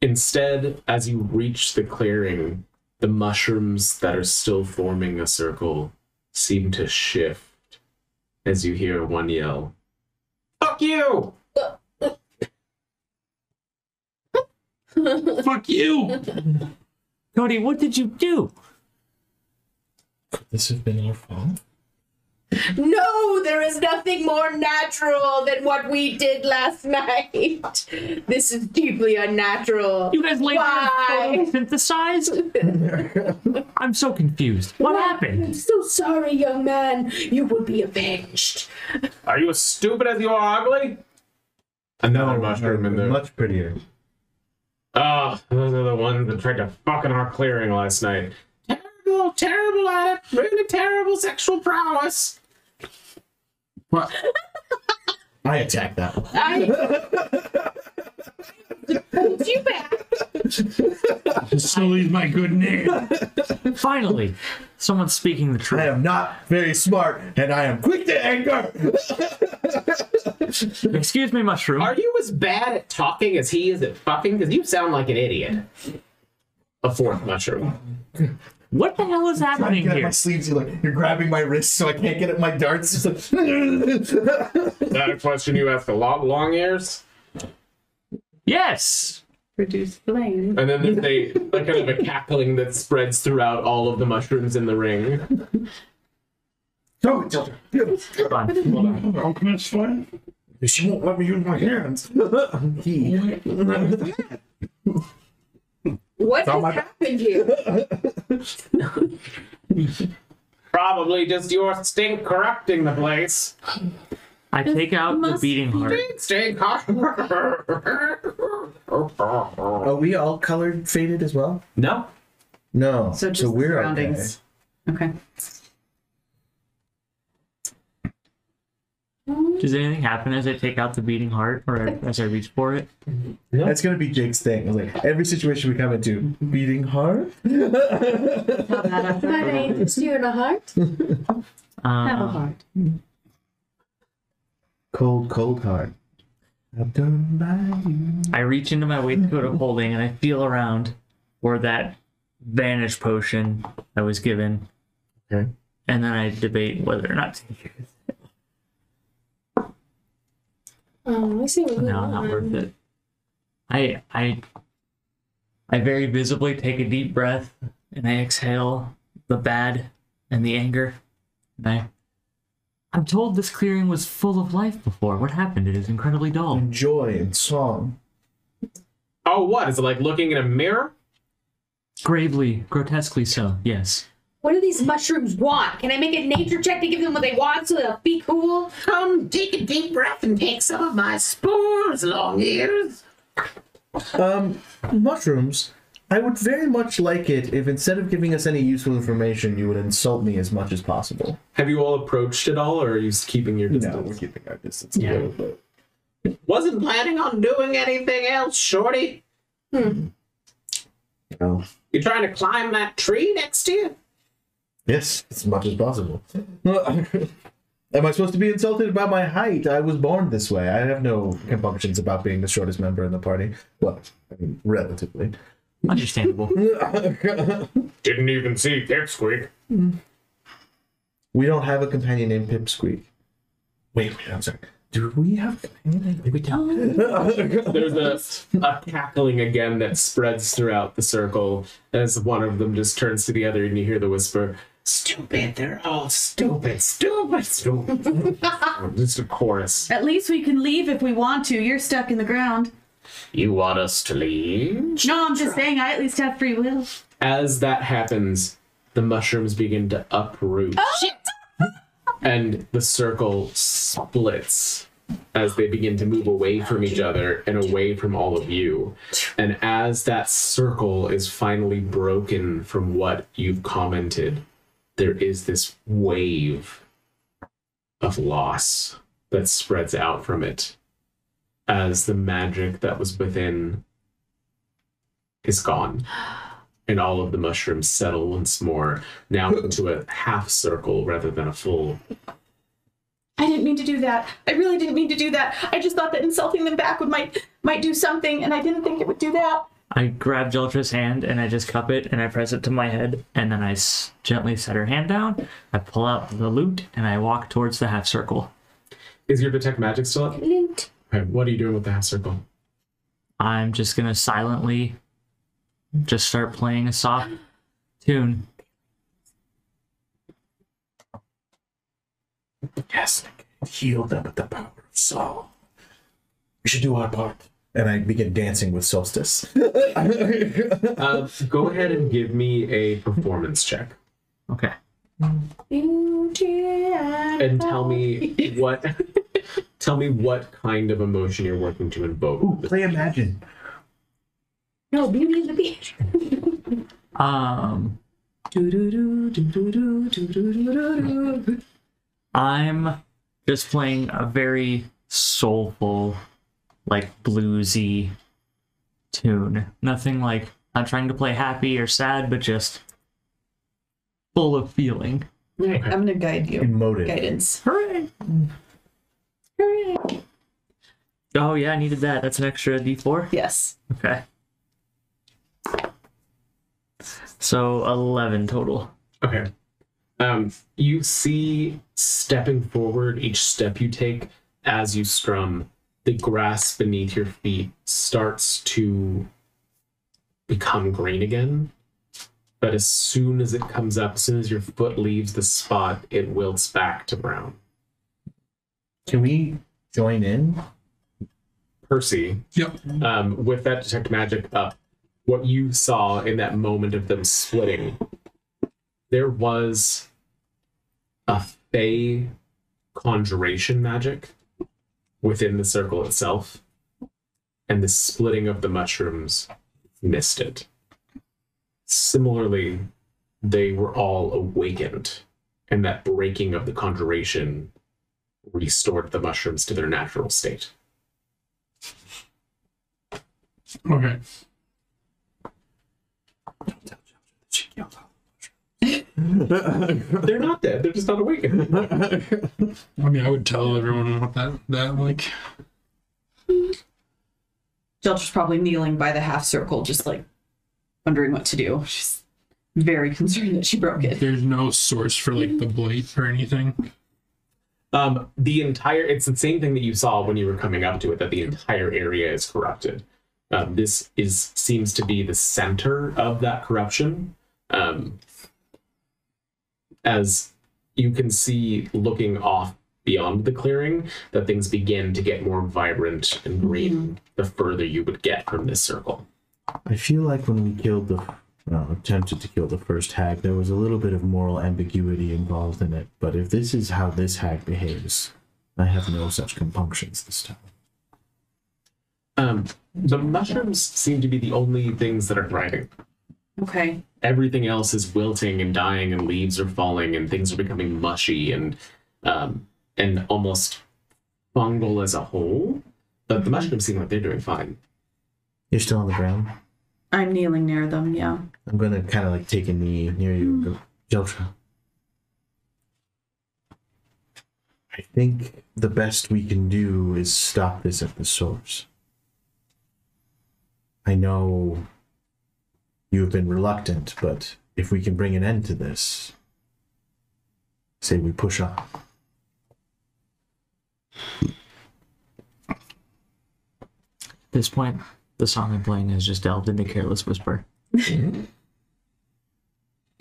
Instead, as you reach the clearing, the mushrooms that are still forming a circle seem to shift as you hear one yell, "Fuck you!" "Fuck you!" Cody, what did you do? Could this have been your fault? No, there is nothing more natural than what we did last night. This is deeply unnatural. You guys laid down photosynthesized? I'm so confused. What, what happened? I'm so sorry, young man. You will be avenged. Are you as stupid as you are ugly? Another oh, mushroom in there. Much prettier. Ah, oh, those are the ones that tried to fuck in our clearing last night. Terrible, terrible at it. Really terrible sexual prowess. What? I attacked that one. I pulled you back. This sullies my good name. Finally, someone's speaking the truth. I am not very smart, and I am quick to anger. Excuse me, mushroom. Are you as bad at talking as he is at fucking? Because you sound like an idiot. A fourth mushroom. What the hell is happening here? My sleeves, you're, like, you're grabbing my wrists so I can't get at my darts. Is that a question you asked a lot, long ears? Yes. Reduce flame. And then they like kind of a cackling that spreads throughout all of the mushrooms in the ring. Don't children. Hold on. Open this flame. She won't let me use my hands. What has my... happened here? Probably just your stink corrupting the place. I take out the beating heart. Stink heart. Are we all colored faded as well? No. No. So just so we're surroundings. Okay. okay. Does anything happen as I take out the beating heart or as I reach for it? Nope. That's going to be Jake's thing. Like, every situation we come into, beating heart? My name is you in a heart? Um, Have a heart. Cold, cold heart. I'm done by you. I reach into my waistcoat of holding and I feel around for that vanish potion I was given. Okay. And then I debate whether or not to use. Oh, I see what No, not worth it. I, I, I very visibly take a deep breath, and I exhale the bad and the anger. And I, I'm told this clearing was full of life before. What happened? It is incredibly dull. And joy and song. Oh, what? Is it like looking in a mirror? Gravely, grotesquely so, yes. What do these mushrooms want? Can I make a nature check to give them what they want so they'll be cool? Um, take a deep breath and take some of my spores, long ears. Um, mushrooms, I would very much like it if instead of giving us any useful information, you would insult me as much as possible. Have you all approached it all, or are you keeping your distance? No, we're keeping our distance yeah. a little bit. Wasn't planning on doing anything else, Shorty. Hmm. No. You trying to climb that tree next to you? Yes, as much as possible. Am I supposed to be insulted about my height? I was born this way. I have no compunctions about being the shortest member in the party. Well, I mean, relatively. Understandable. Didn't even see Pipsqueak. We don't have a companion named Pipsqueak. Wait, wait, I'm sorry. Do we have a companion named Pipsqueak? There's a, a cackling again that spreads throughout the circle as one of them just turns to the other and you hear the whisper, stupid, they're all stupid, stupid, stupid. Just a chorus. At least we can leave if we want to. You're stuck in the ground. You want us to leave? No, I'm just saying I at least have free will. As that happens, the mushrooms begin to uproot. Oh, shit! And the circle splits as they begin to move away from each other and away from all of you. And as that circle is finally broken from what you've commented, there is this wave of loss that spreads out from it as the magic that was within is gone. And all of the mushrooms settle once more, now into a half circle rather than a full. I didn't mean to do that. I really didn't mean to do that. I just thought that insulting them back would might might do something, and I didn't think it would do that. I grab Joltra's hand and I just cup it and I press it to my head and then I s gently set her hand down. I pull out the lute and I walk towards the half circle. Is your detect magic still up? Lute. Okay, what are you doing with the half circle? I'm just gonna silently just start playing a soft tune. Yes, heal them with the power of song. We should do our part. And I begin dancing with Solstice. uh, go ahead and give me a performance check. Okay. And tell me what. Tell me what kind of emotion you're working to invoke. Ooh, play Imagine. No, Beauty and the Beast. um. Do do do do do do do do do do. I'm just playing a very soulful, like bluesy tune. Nothing like I'm trying to play happy or sad, but just full of feeling. All right, I'm gonna guide you. Emotive. Guidance. Hooray! Hooray! Oh yeah, I needed that. That's an extra D four. Yes. Okay. So eleven total. Okay. Um, you see, stepping forward, each step you take as you strum, the grass beneath your feet starts to become green again. But as soon as it comes up, as soon as your foot leaves the spot, it wilts back to brown. Can we join in? Percy. Yep. Um, with that detect magic up, what you saw in that moment of them splitting, there was a fey conjuration magic within the circle itself, and the splitting of the mushrooms missed it. Similarly, they were all awakened, and that breaking of the conjuration restored the mushrooms to their natural state. Okay. Don't tell Jojo that she killed all the mushrooms. They're not dead, they're just not awakened. I mean, I would tell everyone about that, that like... Jojo's probably kneeling by the half circle, just like, wondering what to do. She's very concerned that she broke it. There's no source for, like, the blight or anything? Um, the entire... It's the same thing that you saw when you were coming up to it, that the entire area is corrupted. Um, this is seems to be the center of that corruption. Um, as you can see, looking off beyond the clearing, that things begin to get more vibrant and green mm-hmm. the further you would get from this circle. I feel like when we killed the uh, attempted to kill the first hag, there was a little bit of moral ambiguity involved in it, but if this is how this hag behaves, I have no such compunctions this time. Um, the mushrooms seem to be the only things that are thriving. Okay. Everything else is wilting and dying, and leaves are falling, and things are becoming mushy and um, and almost fungal as a whole. But the mushrooms seem like they're doing fine. You're still on the ground? I'm kneeling near them, yeah. I'm going to kind of like take a knee near you and go, Jeltra, I think the best we can do is stop this at the source. I know you have been reluctant, but if we can bring an end to this, say we push on. At this point, the song I'm playing has just delved into Careless Whisper. You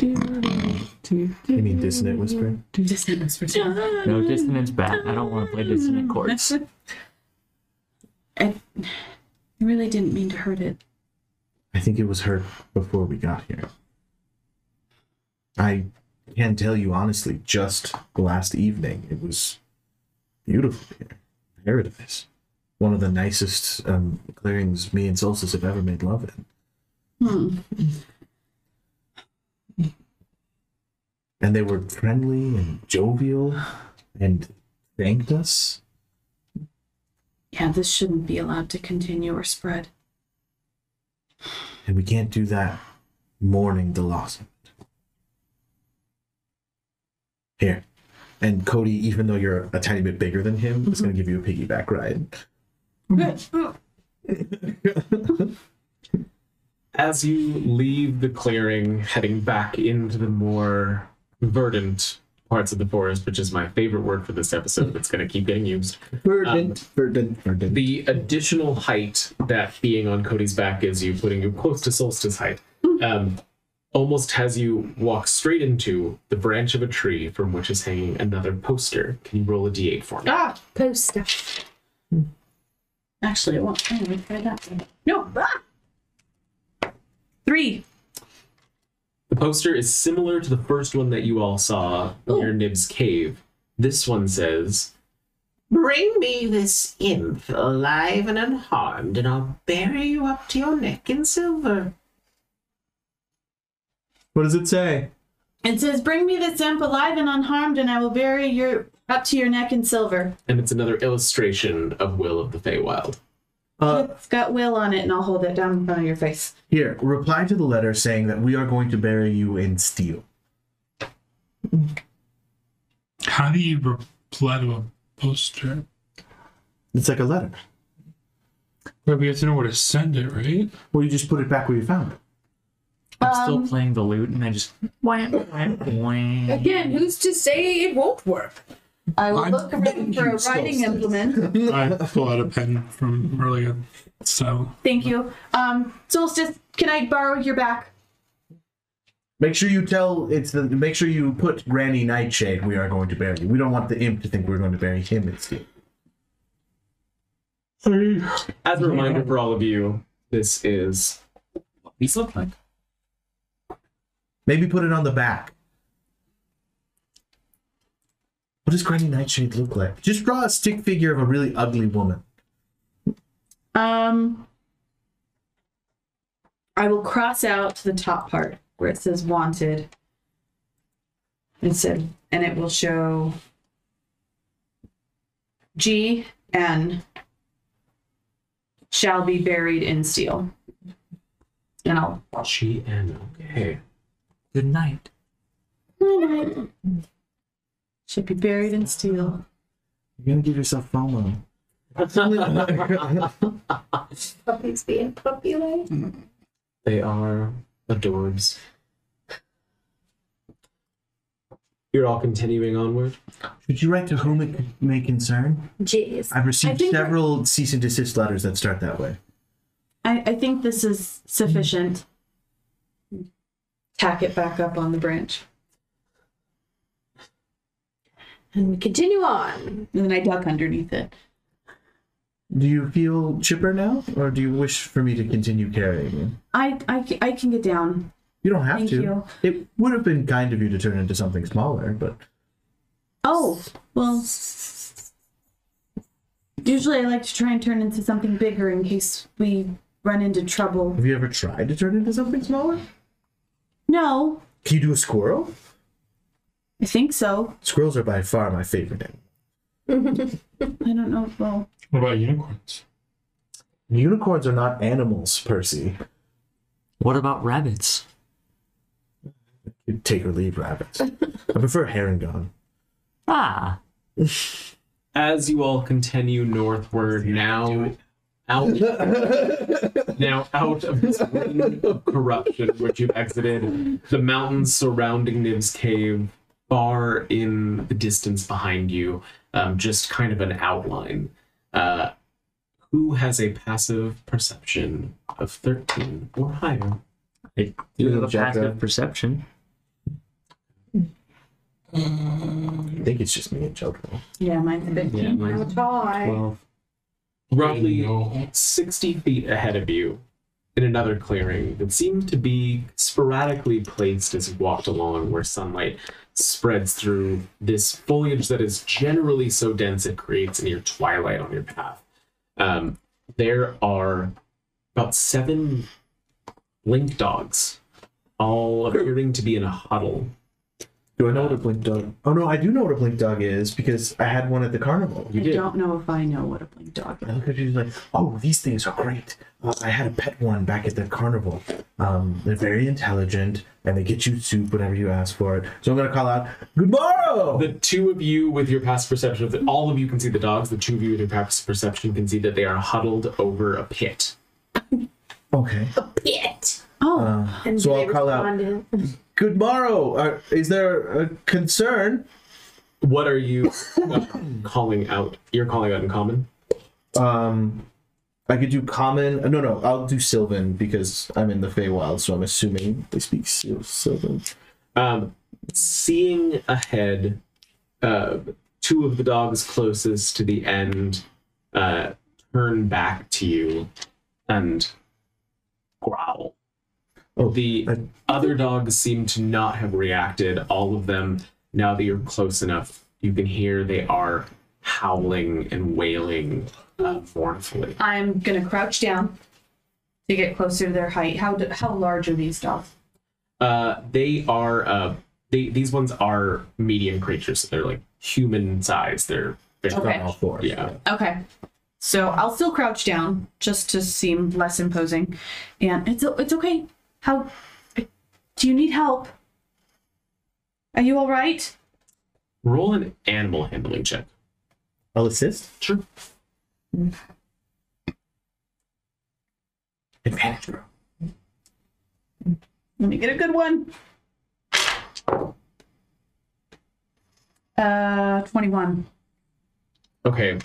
mean Dissonant Whisper? Dissonant Whisper. No, Dissonant's bad. I don't want to play dissonant chords. I really didn't mean to hurt it. I think it was hurt before we got here. I can tell you honestly, just last evening, it was beautiful here. I heard of this. One of the nicest um, clearings me and Solstice have ever made love in. Hmm. And they were friendly and jovial and thanked us. Yeah, this shouldn't be allowed to continue or spread. And we can't do that mourning the loss of it. Here. And Cody, even though you're a tiny bit bigger than him, mm-hmm. is going to give you a piggyback ride. As you leave the clearing, heading back into the more verdant parts of the forest, which is my favorite word for this episode. It's going to keep getting used. Verdant, um, verdant, verdant. The additional height that being on Cody's back gives you, putting you close to Solstice height, um, almost has you walk straight into the branch of a tree from which is hanging another poster. Can you roll a d eight for me? Ah, poster. Hmm. Actually, it won't. I'm going to try that one. No. Ah! Three. The poster is similar to the first one that you all saw near Nib's cave. This one says, "Bring me this imp alive and unharmed, and I'll bury you up to your neck in silver." What does it say? It says, "Bring me this imp alive and unharmed, and I will bury you up to your neck in silver." And it's another illustration of Will of the Feywild. Uh, it's got Will on it, and I'll hold it down in front of your face. Here, reply to the letter saying that we are going to bury you in steel. How do you reply to a poster? It's like a letter. Well, we have to know where to send it, right? Well, you just put it back where you found it. I'm um, still playing the lute, and I just... Wham, wham, wham. Again, who's to say it won't work? I will I'm look around for a writing implement. I pull out a pen from earlier, so... Thank you. Um, Solstice, can I borrow your back? Make sure you tell... It's the. Make sure you put Granny Nightshade, we are going to bury you. We don't want the imp to think we're going to bury him instead. As a reminder for all of you, this is what these look like. Maybe put it on the back. What does Granny Nightshade look like? Just draw a stick figure of a really ugly woman. Um, I will cross out the top part where it says wanted. And, said, and it will show G N shall be buried in steel. And I'll... G N, okay. Good night. Good night. Should be buried in steel. You're gonna give yourself FOMO. Puppies being puppy like. They are adorbs. You're all continuing onward. Should you write to whom it may concern? Jeez. I've received several we're... cease and desist letters that start that way. I, I think this is sufficient. Tack it back up on the branch. And we continue on. And then I duck underneath it. Do you feel chipper now? Or do you wish for me to continue carrying you? I, I, I can get down. You don't have Thank to. You. It would have been kind of you to turn into something smaller, but... Oh, well... Usually I like to try and turn into something bigger in case we run into trouble. Have you ever tried to turn into something smaller? No. Can you do a squirrel? I think so. Squirrels are by far my favorite animal. I don't know. Well, what about unicorns? Unicorns are not animals, Percy. What about rabbits? Take or leave rabbits. I prefer herringon. Ah. As you all continue northward, now out, now out of this ring of corruption which you've exited, the mountains surrounding Nib's cave, far in the distance behind you, um, just kind of an outline. Uh, who has a passive perception of thirteen or higher? I do have a passive perception. Um, I think it's just me and Jabberwock. Yeah, mine's fifteen. Yeah, mine's twelve. Roughly sixty feet ahead of you, in another clearing that seemed to be sporadically placed as you walked along, where sunlight spreads through this foliage that is generally so dense it creates near twilight on your path. Um, there are about seven blink dogs, all appearing to be in a huddle. Do I know what a blink dog? Oh no, I do know what a blink dog is because I had one at the carnival. You I did. don't know if I know what a blink dog is. Because she's like, oh, these things are great. Uh, I had a pet one back at the carnival. Um, they're very intelligent and they get you soup whenever you ask for it. So I'm gonna call out, "Good morrow!" The two of you with your past perception of the, all of you can see the dogs. The two of you with your past perception can see that they are huddled over a pit. Okay. A pit. Oh. Uh, and so I'll call responded. out. Good morrow. Uh, is there a concern? What are you uh, calling out? You're calling out in common? Um, I could do common. Uh, no, no, I'll do Sylvan because I'm in the Feywild, so I'm assuming they speak Sylvan. Um, seeing ahead, uh, two of the dogs closest to the end uh, turn back to you and growl. Oh, the I... other dogs seem to not have reacted. All of them, now that you're close enough, you can hear they are howling and wailing uh, mournfully. I'm going to crouch down to get closer to their height. How do, how large are these dogs? Uh, they are, uh, they, these ones are medium creatures. So they're like human size. They're big on all fours. Yeah. Okay. So I'll still crouch down just to seem less imposing. And it's it's okay. How, do you need help? Are you all right? Roll an animal handling check. I'll assist? Sure. Mm. Advantage, bro. Let me get a good one. Uh, twenty-one. Okay.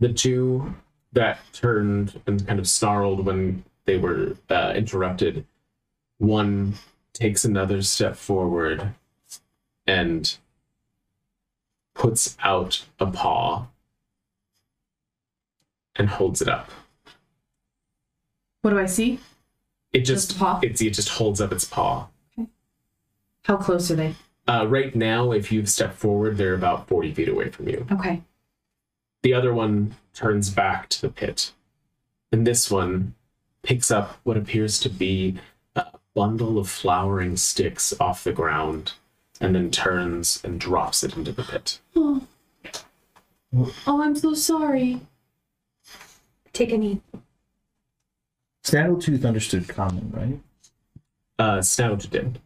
The two that turned and kind of snarled when they were uh, interrupted. One takes another step forward and puts out a paw and holds it up. What do I see? It just, just paw? It, it just holds up its paw. Okay. How close are they? Uh, right now, if you've stepped forward, they're about forty feet away from you. Okay. The other one turns back to the pit. And this one picks up what appears to be a bundle of flowering sticks off the ground and then turns and drops it into the pit. Oh, oh I'm so sorry. Take a knee. Snaggletooth understood common, right? Uh, Snaggletooth did.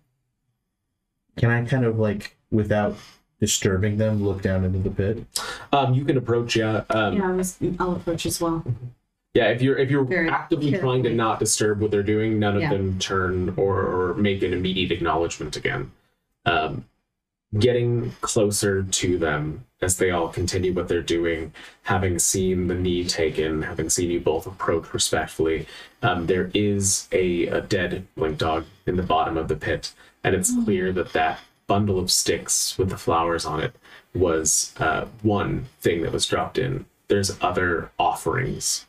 Can I kind of like, without disturbing them, look down into the pit? Um, you can approach, yeah. Um, yeah, I was, I'll approach as well. Mm-hmm. Yeah, if you're if you're Very actively carefully. trying to not disturb what they're doing, none of yeah. them turn or, or make an immediate acknowledgement again. Um, getting closer to them as they all continue what they're doing, having seen the knee taken, having seen you both approach respectfully, um, there is a, a dead blink dog in the bottom of the pit, and it's mm. clear that that bundle of sticks with the flowers on it was uh, one thing that was dropped in. There's other offerings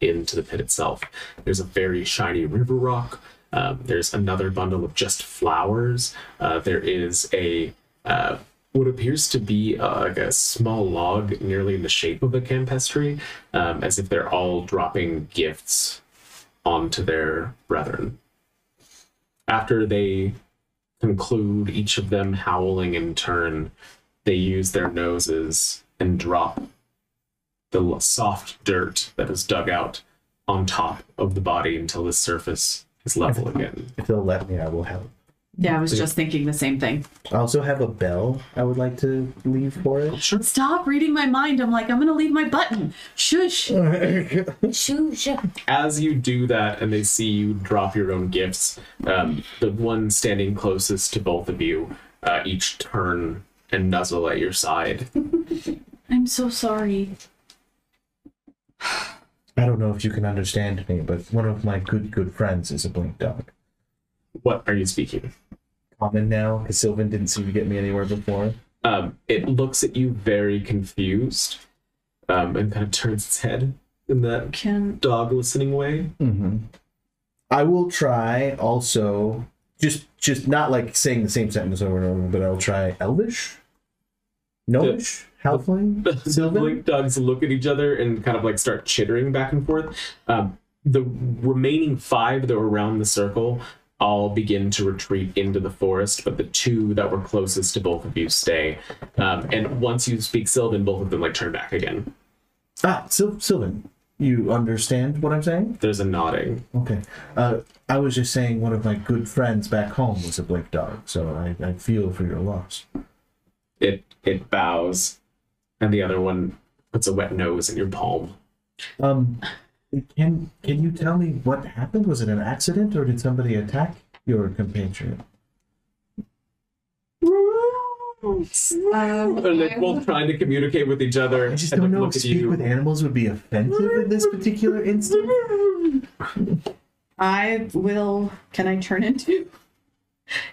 into the pit itself. There's a very shiny river rock, Um, there's another bundle of just flowers. Uh, there is a uh, what appears to be uh, like a small log nearly in the shape of a campestry, um, as if they're all dropping gifts onto their brethren. After they conclude, each of them howling in turn, they use their noses and drop the soft dirt that is dug out on top of the body until the surface is level if, again. If they'll let me, I will help. Yeah, I was just thinking the same thing. I also have a bell I would like to leave for it. Sure. Stop reading my mind. I'm like, I'm going to leave my button. Shush. Shush. As you do that and they see you drop your own gifts, um, the one standing closest to both of you, uh, each turn and nuzzle at your side. I'm so sorry. I don't know if you can understand me, but one of my good, good friends is a blink dog. What are you speaking? Common now, because Sylvan didn't seem to get me anywhere before. Um, it looks at you very confused, um, and kind of turns its head in that Can... dog listening way. Mm-hmm. I will try also, just just not like saying the same sentence over and over, but I'll try Elvish? Gnomish? Halfling? The blink dogs look at each other and kind of like start chittering back and forth. Um, the remaining five that were around the circle all begin to retreat into the forest, but the two that were closest to both of you stay. Um, and once you speak Sylvan, both of them like turn back again. Ah, Syl- Sylvan, you understand what I'm saying? There's a nodding. Okay. Uh, I was just saying one of my good friends back home was a blink dog, so I, I feel for your loss. It it bows, and the other one puts a wet nose in your palm. Um... Can can you tell me what happened? Was it an accident, or did somebody attack your compatriot? Um, They're like both trying to communicate with each other. I just don't know if speak with animals would be offensive in this particular instance. I will. Can I turn into?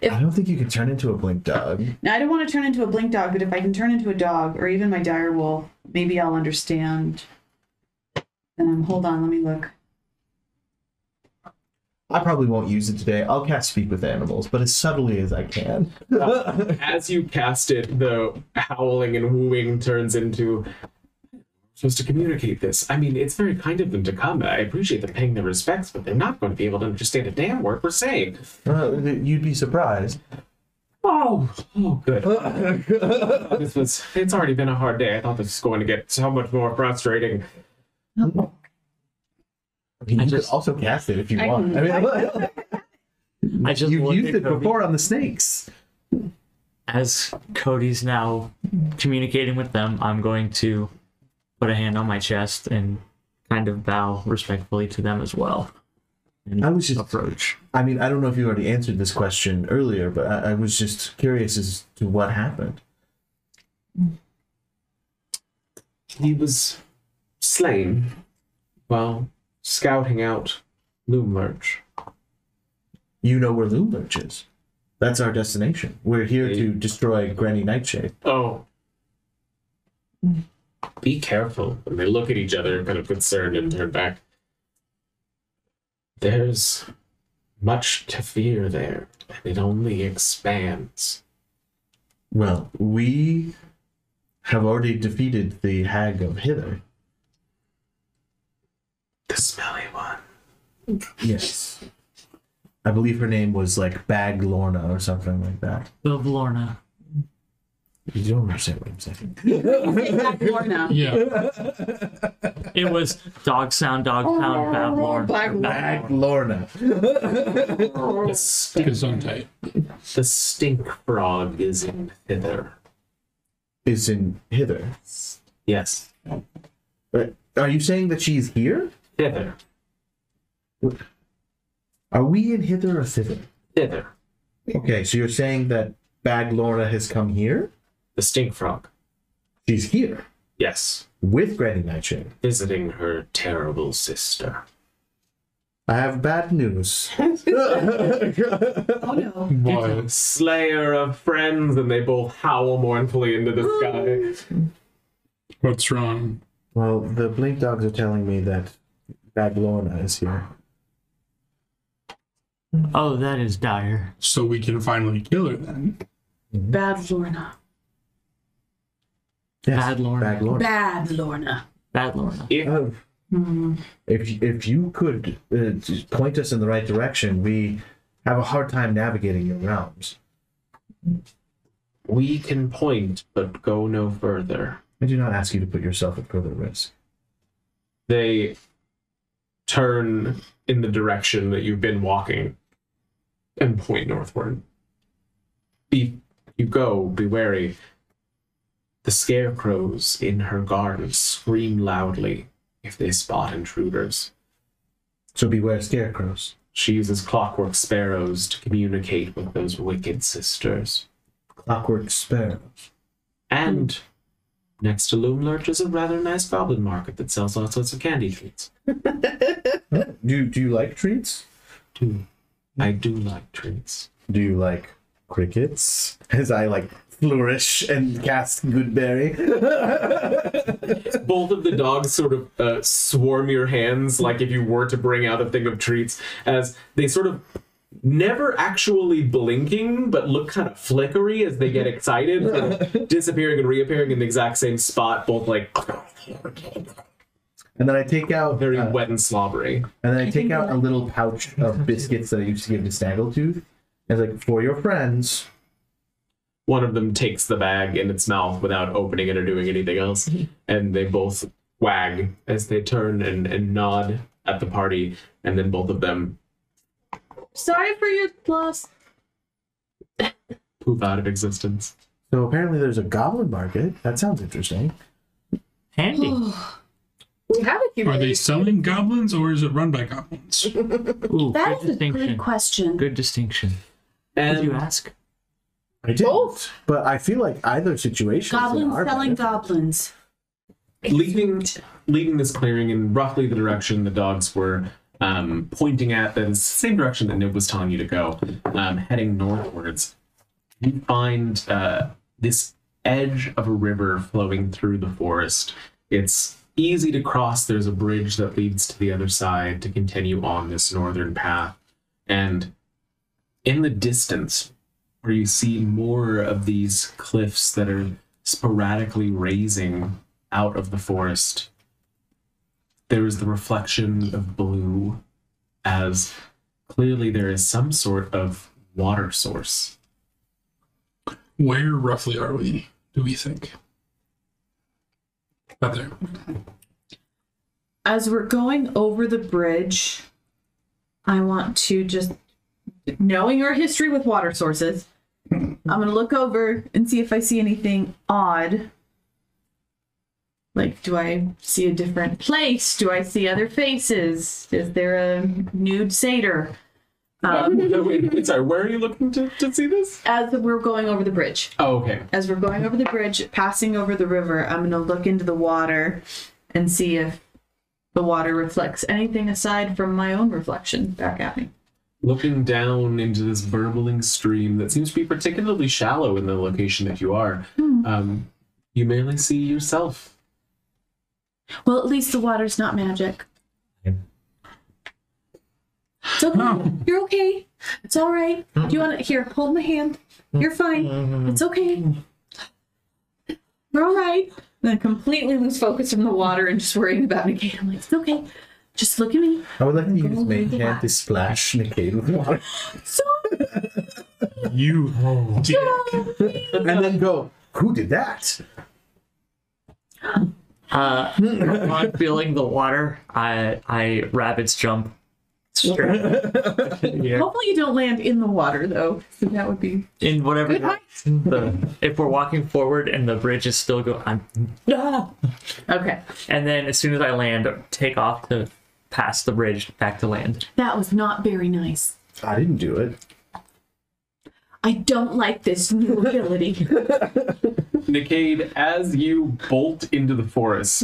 If, I don't think you can turn into a blink dog. Now, I don't want to turn into a blink dog, but if I can turn into a dog or even my dire wolf, maybe I'll understand. Um, hold on, let me look. I probably won't use it today. I'll cast Speak with Animals, but as subtly as I can. uh, as you cast it, the howling and wooing turns into, I'm supposed to communicate this. I mean, it's very kind of them to come. I appreciate them paying their respects, but they're not going to be able to understand a damn word we're saying. Uh, you'd be surprised. Oh, oh, good. This was, it's already been a hard day. I thought this was going to get so much more frustrating. You can just, also cast it if you I, want. I, I mean, I just you used it Cody. Before on the snakes. As Cody's now communicating with them, I'm going to put a hand on my chest and kind of bow respectfully to them as well. And I was just approach. I mean, I don't know if you already answered this question earlier, but I, I was just curious as to what happened. He was slain while scouting out Loom Lurch. You know where Loom Lurch is. That's our destination. We're here hey. to destroy Granny Nightshade. Oh. Be careful. And they look at each other, kind of concerned, and turn back. There's much to fear there, and it only expands. Well, we have already defeated the Hag of Thither. The smelly one. Yes. I believe her name was like Bavlorna or something like that. Bavlorna. You don't understand what I'm saying. Bavlorna. Yeah. It was dog sound, dog pound, Bavlorna. Bavlorna. Bavlorna. The stink, the stink frog is in hither. Is in hither? Yes. But are you saying that she's here? Thither. Are we in hither or thither? Thither. Okay, so you're saying that Bavlorna has come here? The stink frog. She's here? Yes. With Granny Nightshade? Visiting her terrible sister. I have bad news. Oh no. What? Slayer of friends, and they both howl mournfully into the sky. What's wrong? Well, the blink dogs are telling me that Bavlorna is here. Oh, that is dire. So we can finally kill her then. Bavlorna. Yes. Bavlorna. Bavlorna. Bavlorna. Bavlorna. If, oh. mm. if, if you could uh, just point us in the right direction, we have a hard time navigating your realms. We can point, but go no further. I do not ask you to put yourself at further risk. They turn in the direction that you've been walking and point northward. Be, you go, be wary. The scarecrows in her garden scream loudly if they spot intruders. So beware scarecrows. She uses clockwork sparrows to communicate with those wicked sisters. Clockwork sparrows. And next to Loom Lurch is a rather nice goblin market that sells all sorts of candy treats. do, do you like treats? Do. I do like treats. Do you like crickets? As I like flourish and cast Goodberry. Both of the dogs sort of uh, swarm your hands like if you were to bring out a thing of treats, as they sort of never actually blinking, but look kind of flickery as they get excited, and disappearing and reappearing in the exact same spot, both like... And then I take out... Very uh, wet and slobbery. And then I take out a little pouch of biscuits that I used to give to Snaggletooth. And it's like, for your friends. One of them takes the bag in its mouth without opening it or doing anything else. And they both wag as they turn and, and nod at the party. And then both of them... Sorry for your loss. Poof out of existence. So apparently there's a goblin market. That sounds interesting. Handy. We have a human. Are they selling goblins or is it run by goblins? Ooh, that is a good question. Good distinction. And did you ask? I did. Both. But I feel like either situation. Goblins selling goblins. Leaving, leaving this clearing in roughly the direction the dogs were Um, pointing at the same direction that Nib was telling you to go, um, heading northwards, you find uh, this edge of a river flowing through the forest. It's easy to cross. There's a bridge that leads to the other side to continue on this northern path. And in the distance, where you see more of these cliffs that are sporadically raising out of the forest, there is the reflection of blue, as clearly there is some sort of water source. Where roughly are we, do we think? Up there. As we're going over the bridge, I want to just, knowing our history with water sources, I'm going to look over and see if I see anything odd. Like, do I see a different place? Do I see other faces? Is there a nude satyr? Um, wait, wait, wait, sorry, where are you looking to, to see this? As we're going over the bridge. Oh, okay. As we're going over the bridge, passing over the river, I'm going to look into the water and see if the water reflects anything aside from my own reflection back at me. Looking down into this burbling stream that seems to be particularly shallow in the location that you are, hmm. um, you mainly see yourself. Well, at least the water's not magic. Yeah. It's okay. No. You're okay. It's all right. Do you want to... Here, hold my hand. You're fine. It's okay. We're all right. And then completely lose focus from the water and just worrying about Nicaid. I'm like, it's okay. Just look at me. I would like to use main hand to splash Nicaid with water. Sorry. You dick. Sorry. And then go, who did that? Uh, upon feeling the water, I, I rabbits jump. Sure. Yeah. Hopefully you don't land in the water, though. So that would be in whatever. The, if we're walking forward and the bridge is still going, I'm ah! Okay. And then as soon as I land, take off to pass the bridge back to land. That was not very nice. I didn't do it. I don't like this new ability. Nicaid, as you bolt into the forest,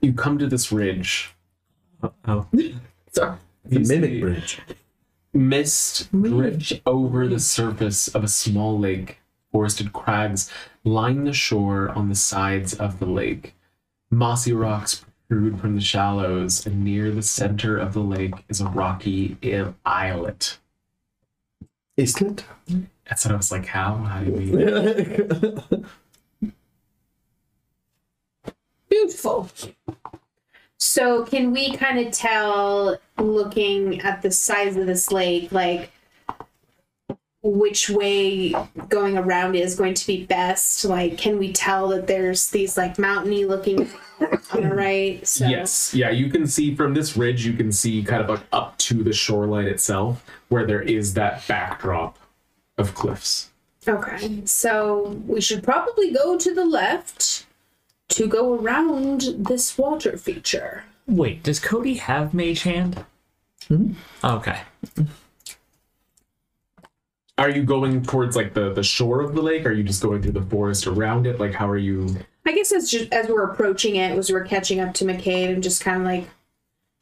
you come to this ridge. Uh-oh. Sorry. The mimic bridge. Mist drifts over the surface of a small lake. Forested crags line the shore on the sides of the lake. Mossy rocks protrude from the shallows, and near the center of the lake is a rocky islet. Islet? That's what I was like, how? How do you mean? Beautiful. So can we kind of tell, looking at the size of this lake, like, which way going around is going to be best? Like, can we tell that there's these like mountainy looking on the right? So. Yes, yeah, you can see from this ridge, you can see kind of like up to the shoreline itself where there is that backdrop of cliffs. Okay, so we should probably go to the left to go around this water feature. Wait, does Cody have Mage Hand? Mm-hmm. Okay. Are you going towards, like, the, the shore of the lake? Are you just going through the forest around it? Like, how are you... I guess it's just as we're approaching it, as we're catching up to McCabe and just kind of, like,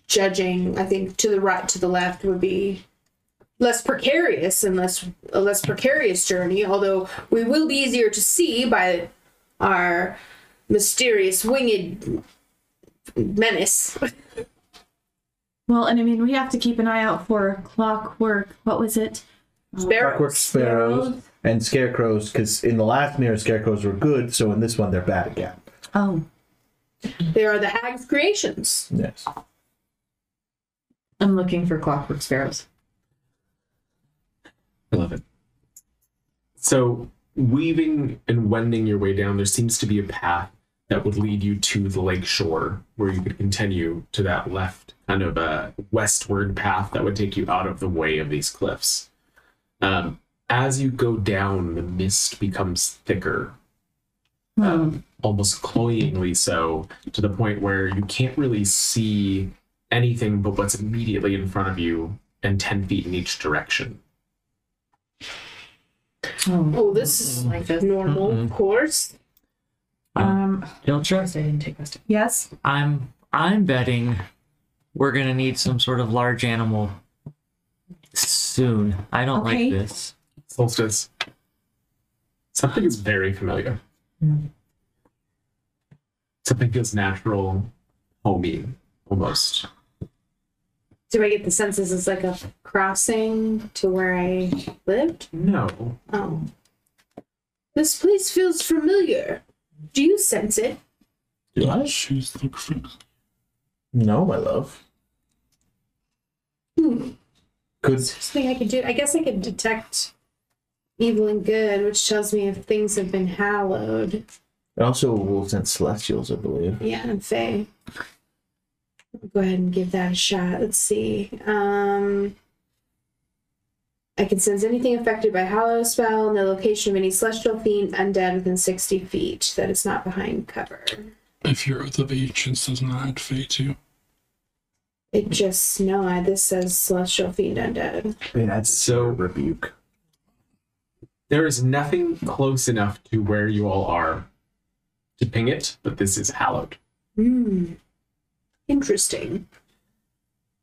judging. I think to the right, to the left would be less precarious and less, a less precarious journey, although we will be easier to see by our mysterious winged menace. Well, and, I mean, we have to keep an eye out for clockwork. What was it? Sparrows. Clockwork sparrows, sparrows and scarecrows, because in the last mirror scarecrows were good, so in this one they're bad again. Oh, they are the hag's creations. Yes, I'm looking for clockwork sparrows. I love it. So weaving and wending your way down, there seems to be a path that would lead you to the lake shore, where you could continue to that left kind of a westward path that would take you out of the way of these cliffs. Um, as you go down, the mist becomes thicker, um, oh. almost cloyingly so, to the point where you can't really see anything but what's immediately in front of you and ten feet in each direction. Oh, oh this is like a normal mm-mm. course. Um, don't trust. I didn't take my step. Yes, I'm. I'm betting we're gonna need some sort of large animal. Soon. I don't okay. like this. Solstice. Something is very familiar. Mm. Something feels natural, homey, almost. Do I get the sense this is like a crossing to where I lived? No. Oh. This place feels familiar. Do you sense it? Do I? No, my love. Hmm. Could... Something I could do. I guess I could detect evil and good, which tells me if things have been hallowed. It also will sense celestials, I believe. Yeah, and Fae. I'll go ahead and give that a shot. Let's see. Um, I can sense anything affected by hallow spell and the location of any celestial fiend undead within sixty feet that is not behind cover. If your Oath of Ancients does not add Fae to. It just, no, I, this says Celestial Fiend Undead. Man, that's so rebuke. There is nothing close enough to where you all are to ping it, but this is hallowed. Hmm. Interesting.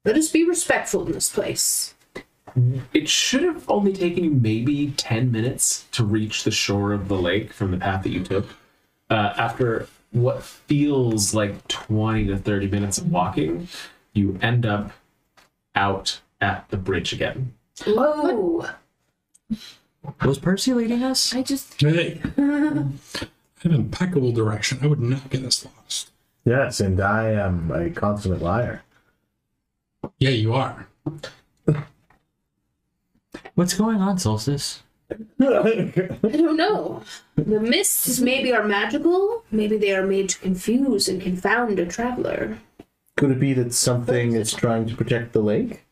Let us be respectful in this place. It should have only taken you maybe ten minutes to reach the shore of the lake from the path that you took. Uh, after what feels like twenty to thirty minutes of walking, you end up out at the bridge again. Whoa! Was Percy leading us? I just... Hey! An impeccable direction. I would not get us lost. Yes, and I am a consummate liar. Yeah, you are. What's going on, Solstice? I don't know. The mists maybe are magical. Maybe they are made to confuse and confound a traveler. Could it be that something is trying to protect the lake?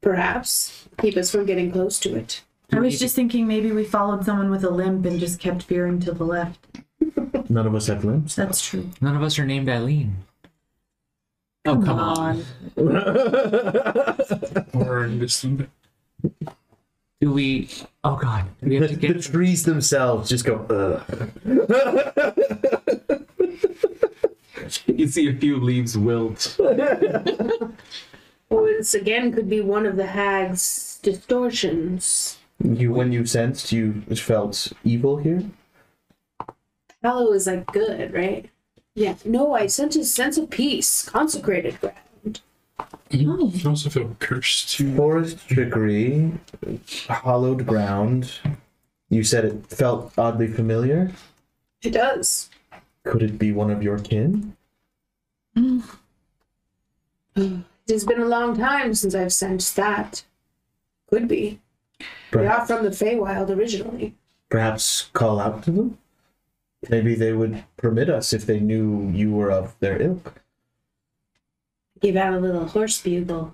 Perhaps. Keep us from getting close to it. I was just thinking maybe we followed someone with a limp and just kept veering to the left. None of us have limbs. That's true. None of us are named Eileen. Oh, come on. Do we... Oh, God. Do we have the, to get... the trees themselves just go, ugh. You see a few leaves wilt. This again could be one of the hag's distortions. You, when you sensed, you felt evil here? Hallow is like good, right? Yeah, no, I sense his sense of peace. Consecrated ground. Oh. I also feel cursed too. Forest trickery, hollowed ground. You said it felt oddly familiar? It does. Could it be one of your kin? Mm. It has been a long time since I've sensed that. Could be. Perhaps. They are from the Feywild originally. Perhaps call out to them? Maybe they would permit us if they knew you were of their ilk. Give out a little horse bugle.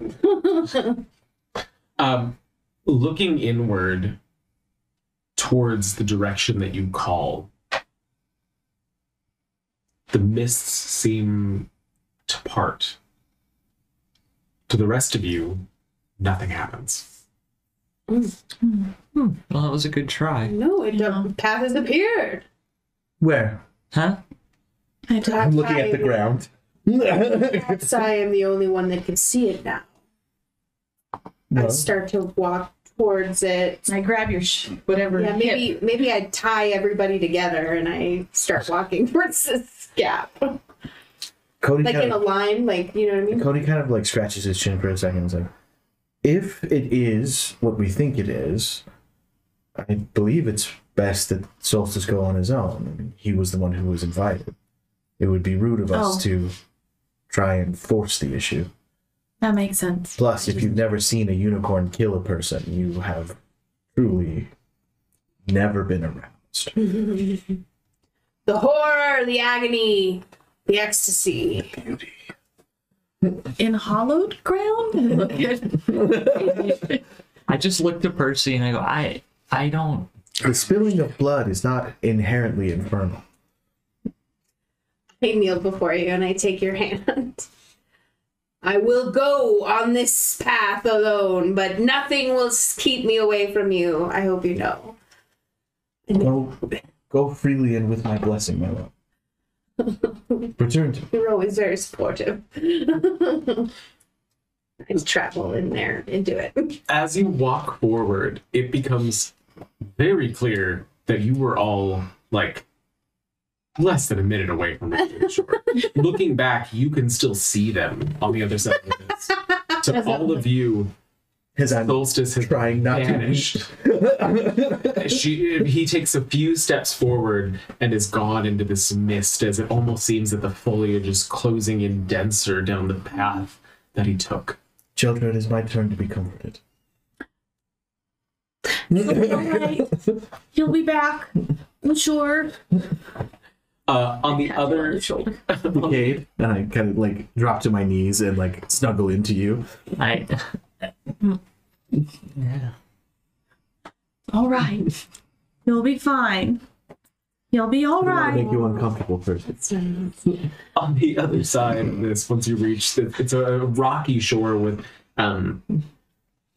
um, looking inward towards the direction that you call, the mists seem to part. To the rest of you, nothing happens. Mm. Hmm. Well, that was a good try. No, it, the path has appeared. Where? Huh? I I'm looking at the ground. Perhaps I am the only one that can see it now. No. I start to walk towards it. I grab your sh- whatever. Yeah, maybe hip. maybe I tie everybody together and I start walking towards this gap. Cody like in a of, line, like, you know what I mean? Cody kind of like scratches his chin for a second and is like, if it is what we think it is, I believe it's best that Solstice go on his own. I mean, he was the one who was invited. It would be rude of us oh. to try and force the issue. That makes sense. Plus, if you've never seen a unicorn kill a person, you have truly never been aroused. The horror, the agony, the ecstasy. The beauty. In hollowed ground? I just looked at Percy and I go, I, I don't... The spilling of blood is not inherently infernal. I kneel before you and I take your hand. I will go on this path alone, but nothing will keep me away from you. I hope you know. Go, go freely and with my blessing, my love. Return to me. You're always very supportive. I travel in there and do it. As you walk forward, it becomes very clear that you were all, like, less than a minute away from the shore. Looking back, you can still see them on the other side of this. To all of you, his Solstice has trying not vanished. To she, he takes a few steps forward and is gone into this mist as it almost seems that the foliage is closing in denser down the path that he took. Children, it is my turn to be comforted. Right. He'll be back. I'm sure. Uh, on the other shoulder, Cade, and I kind of like drop to my knees and like snuggle into you. I. Yeah. All right. You'll be fine. You'll be all right. I don't want to make you uncomfortable first. On the other side of this, once you reach, the, it's a rocky shore with um.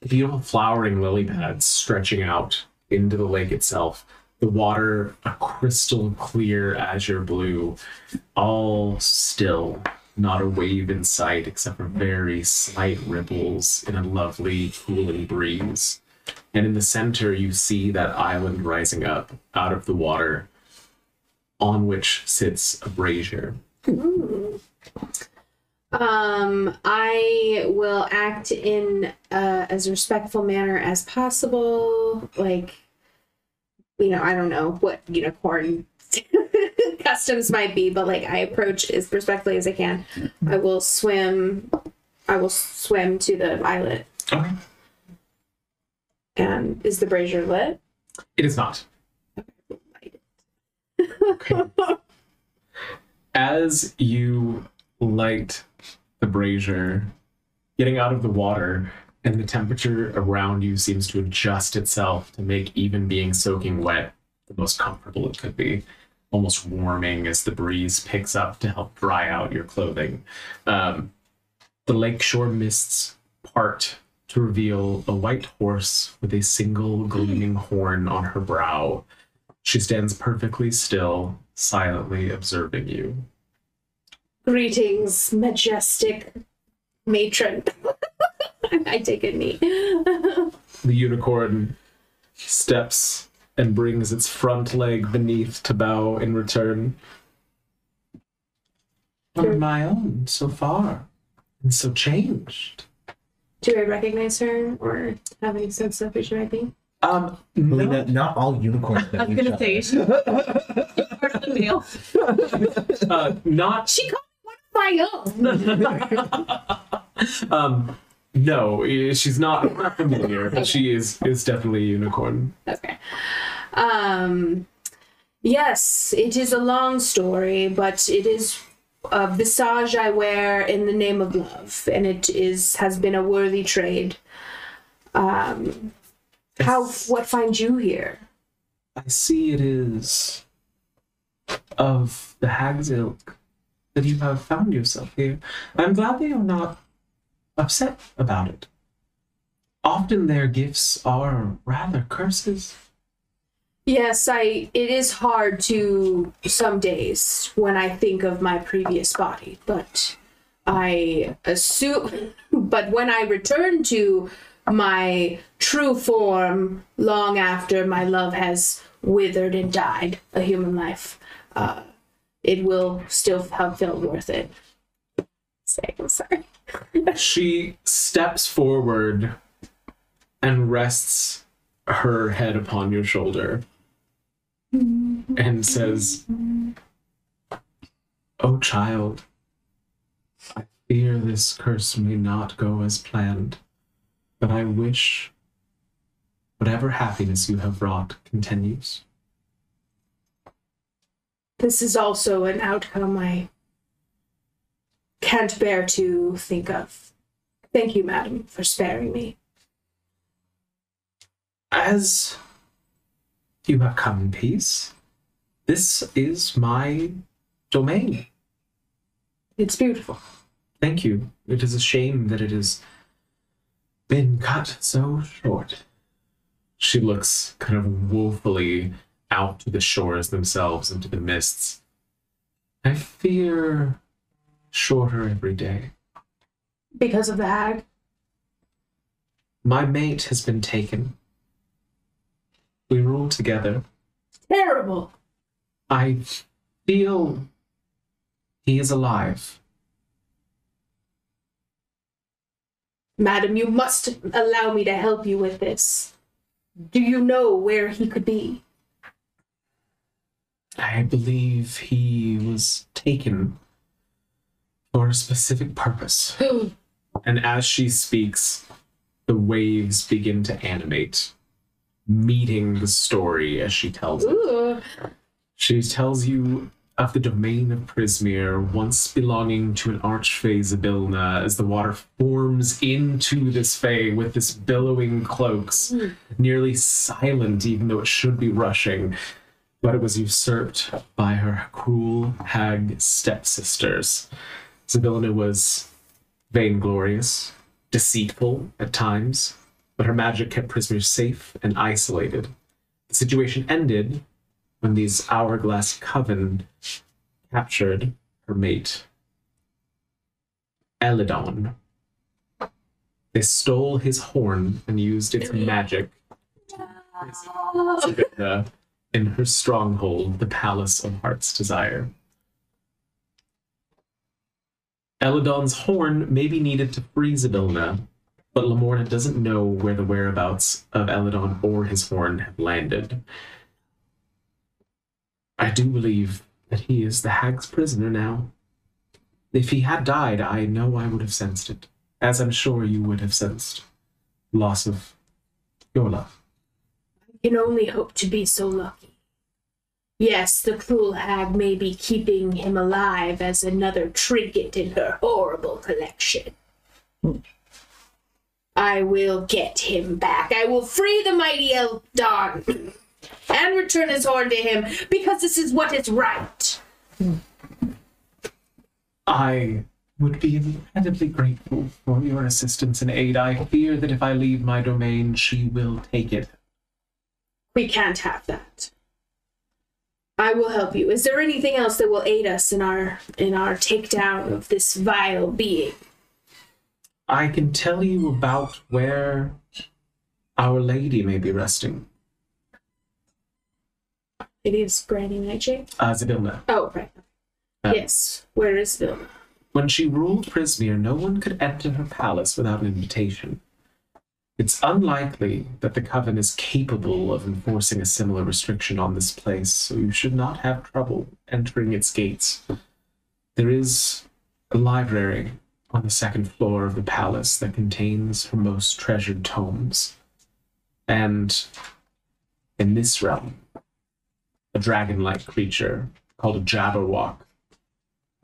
beautiful flowering lily pads stretching out into the lake itself. The water, a crystal clear azure blue, all still, not a wave in sight except for very slight ripples in a lovely cooling breeze. And in the center, you see that island rising up out of the water, on which sits a brazier. Ooh. Um, I will act in uh, as respectful manner as possible. Like, you know, I don't know what unicorn customs might be, but like I approach as respectfully as I can. I will swim. I will swim to the islet. Okay. And is the brazier lit? It is not. Okay. As you light the brazier, getting out of the water, and the temperature around you seems to adjust itself to make even being soaking wet the most comfortable it could be, almost warming as the breeze picks up to help dry out your clothing. Um, the lakeshore mists part to reveal a white horse with a single gleaming horn on her brow. She stands perfectly still, silently observing you. Greetings, majestic matron. I take a knee. The unicorn steps and brings its front leg beneath to bow in return. found my own so far and so changed. Do I recognize her or have any sense of who she might be? Um, Melina, no. Not all unicorns. I was gonna say she part of the meal. Uh, not she called me one of my own. um, no, she's not. I'm not familiar, but okay. She is is definitely a unicorn. Okay. Um, yes, it is a long story, but it is a visage I wear in the name of love, and it is has been a worthy trade. Um. How, what finds you here? I see it is of the Hag's ilk that you have found yourself here. I'm glad they are not upset about it. Often their gifts are rather curses. Yes, I. It is hard to some days when I think of my previous body, but I assume, but when I return to my true form long after my love has withered and died a human life, uh, it will still have felt worth it. I'm sorry. She steps forward and rests her head upon your shoulder and says, "Oh child, I fear this curse may not go as planned. But I wish whatever happiness you have wrought continues." This is also an outcome I can't bear to think of. Thank you, madam, for sparing me. As you have come in peace, this is my domain. It's beautiful. Thank you. It is a shame that it is been cut so short. She looks kind of woefully out to the shores themselves, into the mists. I fear shorter every day. Because of the hag? My mate has been taken. We rule together. Terrible! I feel he is alive. Madam, you must allow me to help you with this. Do you know where he could be? I believe he was taken for a specific purpose. And as she speaks, the waves begin to animate, meeting the story as she tells Ooh. it. She tells you of the domain of Prismere, once belonging to an archfey Zybilna, as the water forms into this fey with this billowing cloaks, mm. nearly silent even though it should be rushing, but it was usurped by her cruel hag stepsisters. Zybilna was vainglorious, deceitful at times, but her magic kept Prismere safe and isolated. The situation ended when these hourglass coven captured her mate, Elidon. They stole his horn and used its magic to in her stronghold, the Palace of Heart's Desire. Elidon's horn may be needed to free Zybilna, but Lamorna doesn't know where the whereabouts of Elidon or his horn have landed. I do believe that he is the hag's prisoner now. If he had died, I know I would have sensed it, as I'm sure you would have sensed loss of your love. I can only hope to be so lucky. Yes, the cruel hag may be keeping him alive as another trinket in her horrible collection. Hmm. I will get him back. I will free the mighty Elidon and return his horn to him, because this is what is right. I would be incredibly grateful for your assistance and aid. I fear that if I leave my domain, she will take it. We can't have that. I will help you. Is there anything else that will aid us in our in our takedown of this vile being? I can tell you about where Our Lady may be resting. It is Granny Nightshade? Uh, Zybilna. Oh, right. Yes, where is Will? When she ruled Prismere, no one could enter her palace without an invitation. It's unlikely that the Coven is capable of enforcing a similar restriction on this place, so you should not have trouble entering its gates. There is a library on the second floor of the palace that contains her most treasured tomes. And in this realm, a dragon-like creature called a Jabberwock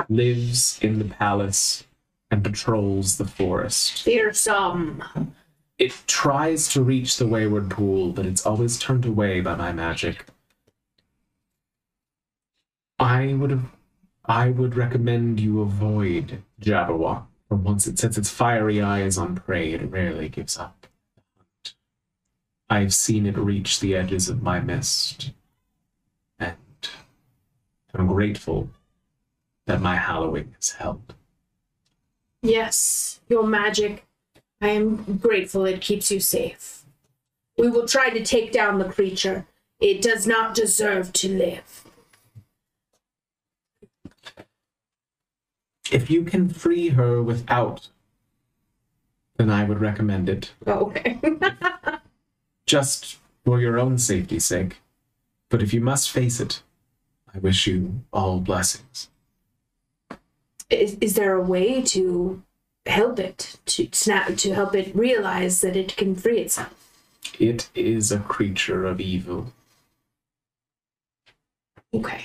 lives in the palace and patrols the forest. Fearsome. It tries to reach the Wayward Pool, but it's always turned away by my magic. I would, I would recommend you avoid Jabberwock. For once it sets its fiery eyes on prey, it rarely gives up the hunt. I've seen it reach the edges of my mist, and I'm grateful that my Halloween has held. Yes, your magic. I am grateful it keeps you safe. We will try to take down the creature. It does not deserve to live. If you can free her without, then I would recommend it. Okay. Just for your own safety's sake. But if you must face it, I wish you all blessings. Is, is there a way to help it, to snap, to help it realize that it can free itself? It is a creature of evil. Okay.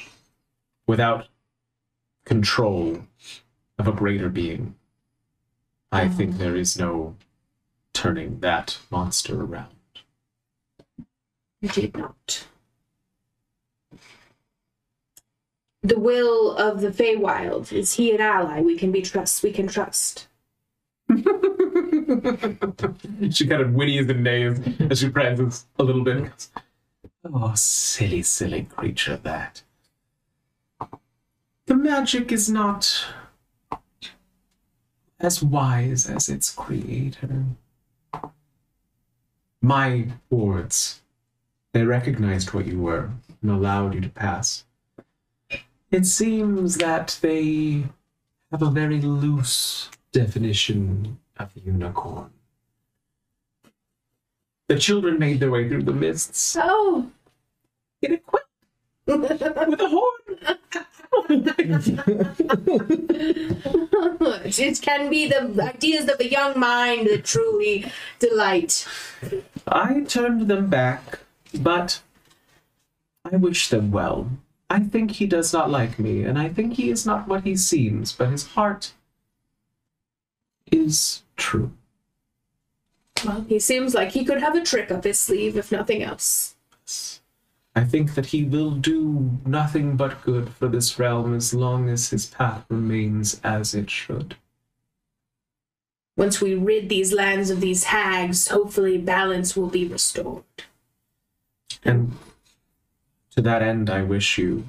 Without control of a greater being, I um. think there is no turning that monster around. I did not. The Will of the Feywild, is he an ally? We can be trust. We can trust. She kind of whinnies and neighs as she prances a little bit. Oh, silly, silly creature that. The magic is not as wise as its creator. My wards, they recognized what you were and allowed you to pass. It seems that they have a very loose definition of the unicorn. The children made their way through the mists. Oh! Get equipped with a horn! It can be the ideas of a young mind that truly delight. I turned them back, but I wish them well. I think he does not like me, and I think he is not what he seems, but his heart is true. Well, he seems like he could have a trick up his sleeve, if nothing else. I think that he will do nothing but good for this realm as long as his path remains as it should. Once we rid these lands of these hags, hopefully balance will be restored. And to that end, I wish you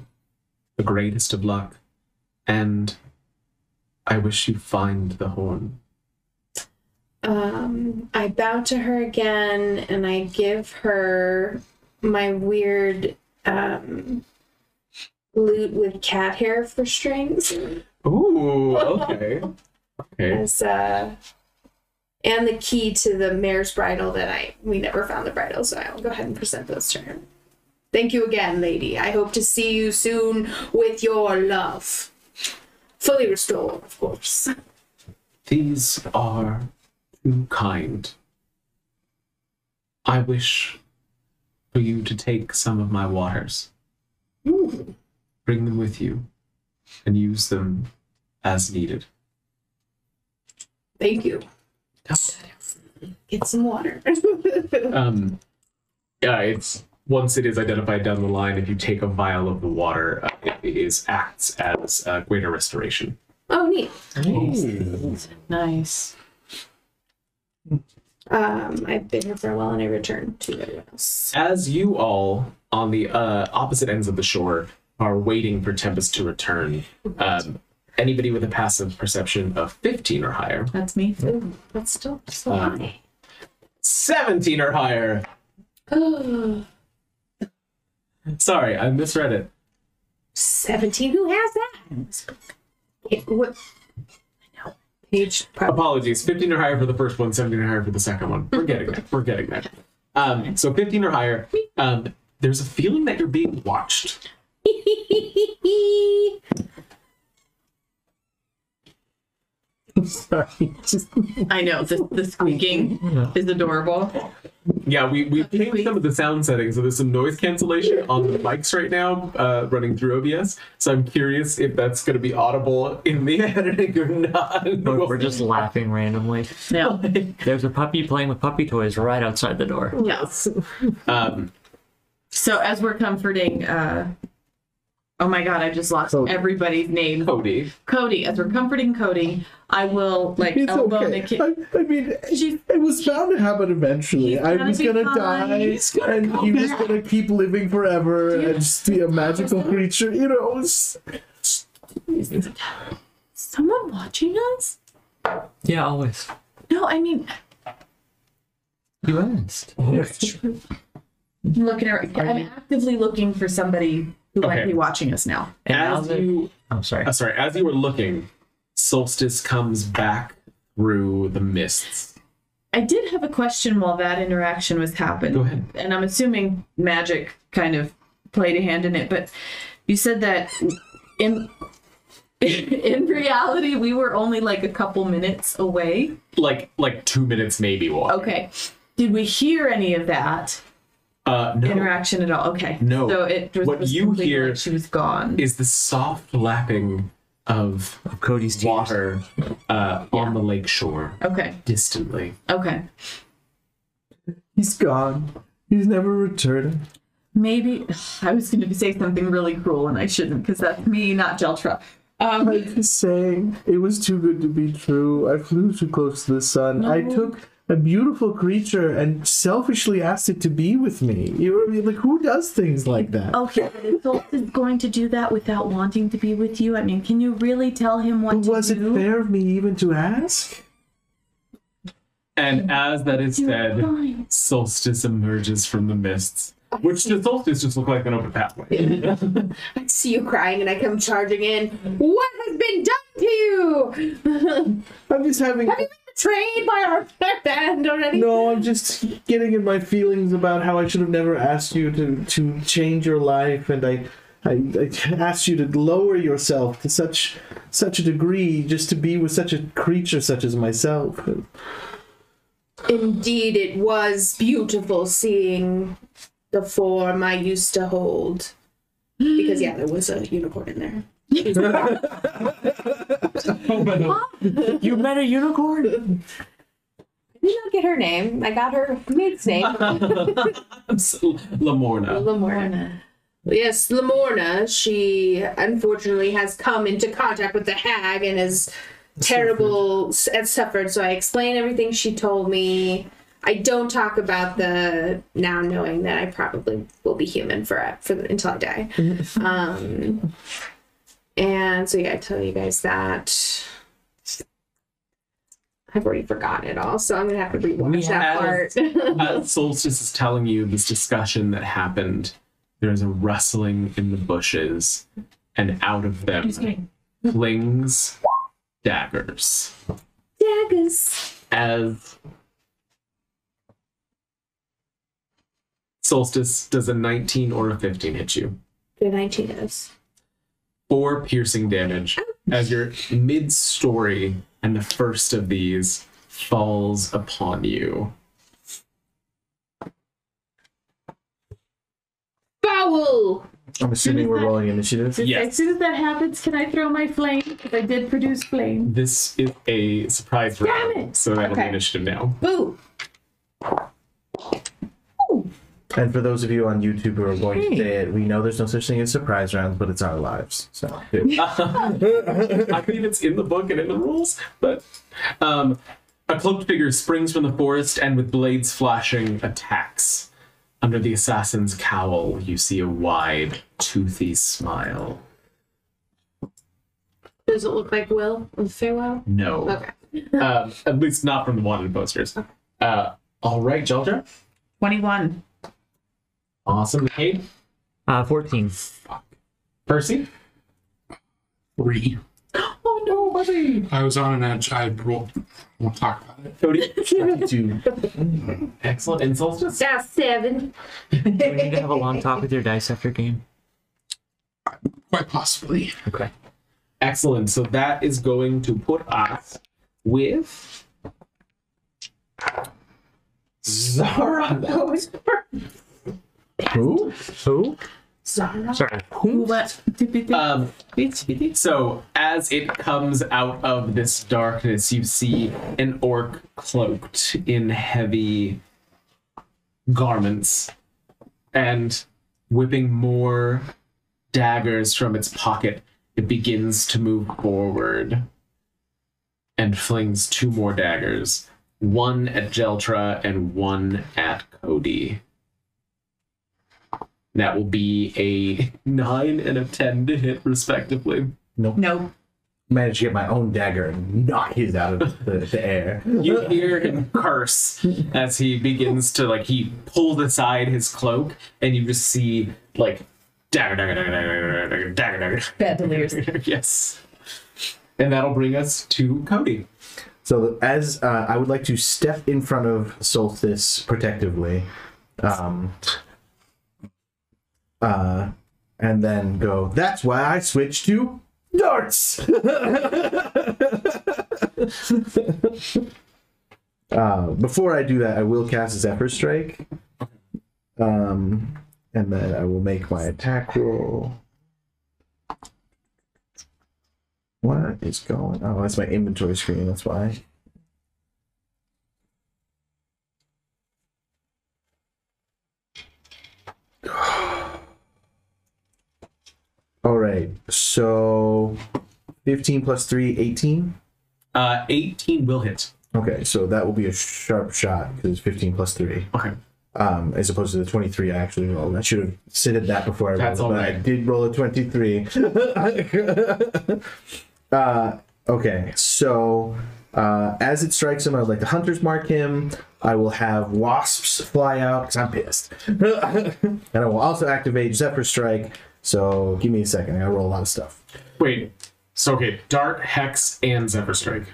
the greatest of luck, and I wish you find the horn. Um, I bow to her again, and I give her my weird um, lute with cat hair for strings. Ooh, okay. Okay. As, uh, and the key to the mare's bridle that I we never found the bridle, so I'll go ahead and present those to her. Thank you again, lady. I hope to see you soon with your love. Fully restored, of course. These are too kind. I wish for you to take some of my waters. Ooh. Bring them with you and use them as needed. Thank you. Get some water. um, yeah, it's... Once it is identified down the line, if you take a vial of the water, uh, it, it is acts as uh, greater restoration. Oh, neat. Nice. Nice. Um, I've been here for a while, and I return to everyone else. As you all, on the uh, opposite ends of the shore, are waiting for Tempest to return, um, anybody with a passive perception of fifteen or higher. That's me. Ooh, that's still so um, high. seventeen or higher. Oh. Sorry, I misread it. seventeen, who has that? times. It, what? I know. Page. Apologies. fifteen or higher for the first one, seventeen or higher for the second one. We're getting there. We're getting there. Um, so fifteen or higher. Um, there's a feeling that you're being watched. I'm sorry. Just... I know, the, the squeaking is adorable. Yeah, we, we've changed some of the sound settings, so there's some noise cancellation on the mics right now, uh, running through O B S, so I'm curious if that's going to be audible in the editing or not. But we're just laughing randomly. Yeah. There's a puppy playing with puppy toys right outside the door. Yes. Um, so as we're comforting... Uh, Oh my god, I just lost Cody. everybody's name. Cody. Cody. As we're comforting Cody, I will, like, it's elbow okay. the kid. I, I mean, she's, it was bound to happen eventually. I was gonna fine. die, gonna and go he back. was gonna keep living forever Dude. and just be a magical creature. You know, it's... Is someone watching us? Yeah, always. No, I mean... You asked. Oh, true. I'm looking around. Are I'm you... actively looking for somebody... who okay. might be watching us now. And as you, I'm oh, sorry. Uh, sorry. As you were looking, Solstice comes back through the mists. I did have a question while that interaction was happening. Go ahead. And I'm assuming magic kind of played a hand in it, but you said that in in reality we were only like a couple minutes away. Like like two minutes maybe. Walking. Okay. Did we hear any of that? Uh, no. Interaction at all. Okay. No. So it was what was you hear like she was gone. Is the soft lapping of, of Cody's water uh, yeah. on the lake shore. Okay. Distantly. Okay. He's gone. He's never returning. Maybe I was going to say something really cruel and I shouldn't because that's me, not Geltra. Um, I was saying it was too good to be true. I flew too close to the sun. No. I took a beautiful creature and selfishly asked it to be with me. You know what I mean? Like, who does things like that? Okay, but if Zolt is going to do that without wanting to be with you, I mean, can you really tell him what but to was do? Was it fair of me even to ask? And as that is You're said, fine. Solstice emerges from the mists. Which the Solstice just look like an open pathway. I see you crying and I come charging in. What has been done to you? I'm just having... Have you betrayed by our band already? No, I'm just getting in my feelings about how I should have never asked you to, to change your life, and I, I I asked you to lower yourself to such such a degree just to be with such a creature such as myself. Indeed, it was beautiful seeing the form I used to hold. Because, yeah, there was a unicorn in there. Oh, but no. You met a unicorn? I did not get her name. I got her maid's name. so, Lamorna. Lamorna. Yes, Lamorna. She unfortunately has come into contact with the hag and is terrible and suffered. So I explained everything she told me. I don't talk about the now knowing that I probably will be human for, for until I die. Um, and so yeah, I tell you guys that I've already forgotten it all, so I'm gonna have to rewatch yeah. that part. uh, Solstice is telling you this discussion that happened. There's a rustling in the bushes, and out of them flings daggers. Daggers. As Solstice, does a nineteen or a fifteen hit you? The nineteen is. Four piercing damage as you're mid-story and the first of these falls upon you. Foul! I'm assuming we're rolling initiative. Yes. As soon as that happens, can I throw my flame? Because I did produce flame. This is a surprise Damn round, it. so that'll okay. be initiative now. Boo! And for those of you on YouTube who are going hey. to say it, we know there's no such thing as surprise rounds, but it's our lives. So I believe it's in the book and in the rules. But um, a cloaked figure springs from the forest and with blades flashing attacks. Under the assassin's cowl, you see a wide, toothy smile. Does it look like Will in Feywild? No. Okay. um, at least not from the wanted posters. Okay. Uh, all right, Geltra. twenty-one. Awesome. Kate? Uh, fourteen. Fuck. Percy? three. Oh no, buddy! I was on an edge. I rolled. We'll talk about it. Cody, twenty-two. Excellent insults. Just that's seven. Do we need to have a long talk with your dice after game? Quite possibly. Okay. Excellent. So that is going to put us with Zara. Who? Who? Zara. Sorry. Who? Um, so as it comes out of this darkness, you see an orc cloaked in heavy garments and whipping more daggers from its pocket. It begins to move forward and flings two more daggers, one at Geltra and one at Cody. That will be a nine and a ten to hit, respectively. Nope. Nope. Managed to get my own dagger and knock his out of the, the air. You hear him curse as he begins to, like, he pulled aside his cloak, and you just see, like, dagger, dagger, dagger, dagger, dagger, dagger, dagger. Bandoliers. Yes. And that'll bring us to Cody. So as uh, I would like to step in front of Solstice protectively, um, uh, and then go, that's why I switched to darts! uh, before I do that, I will cast Zephyr Strike. Um... And then I will make my attack roll. What is going on? Oh, that's my inventory screen, that's why. Alright, so fifteen plus three, eighteen? Uh, eighteen will hit. Okay, so that will be a sharp shot, because it's fifteen plus three. Okay. Um, as opposed to the twenty-three I actually rolled. I should have sitted that before I rolled. That's all right. I did roll a twenty-three. uh, okay, so uh, as it strikes him, I would like to hunter's mark him. I will have wasps fly out, because I'm pissed. And I will also activate Zephyr Strike, so give me a second. I gotta roll a lot of stuff. Wait, so okay, Dart, Hex, and Zephyr Strike.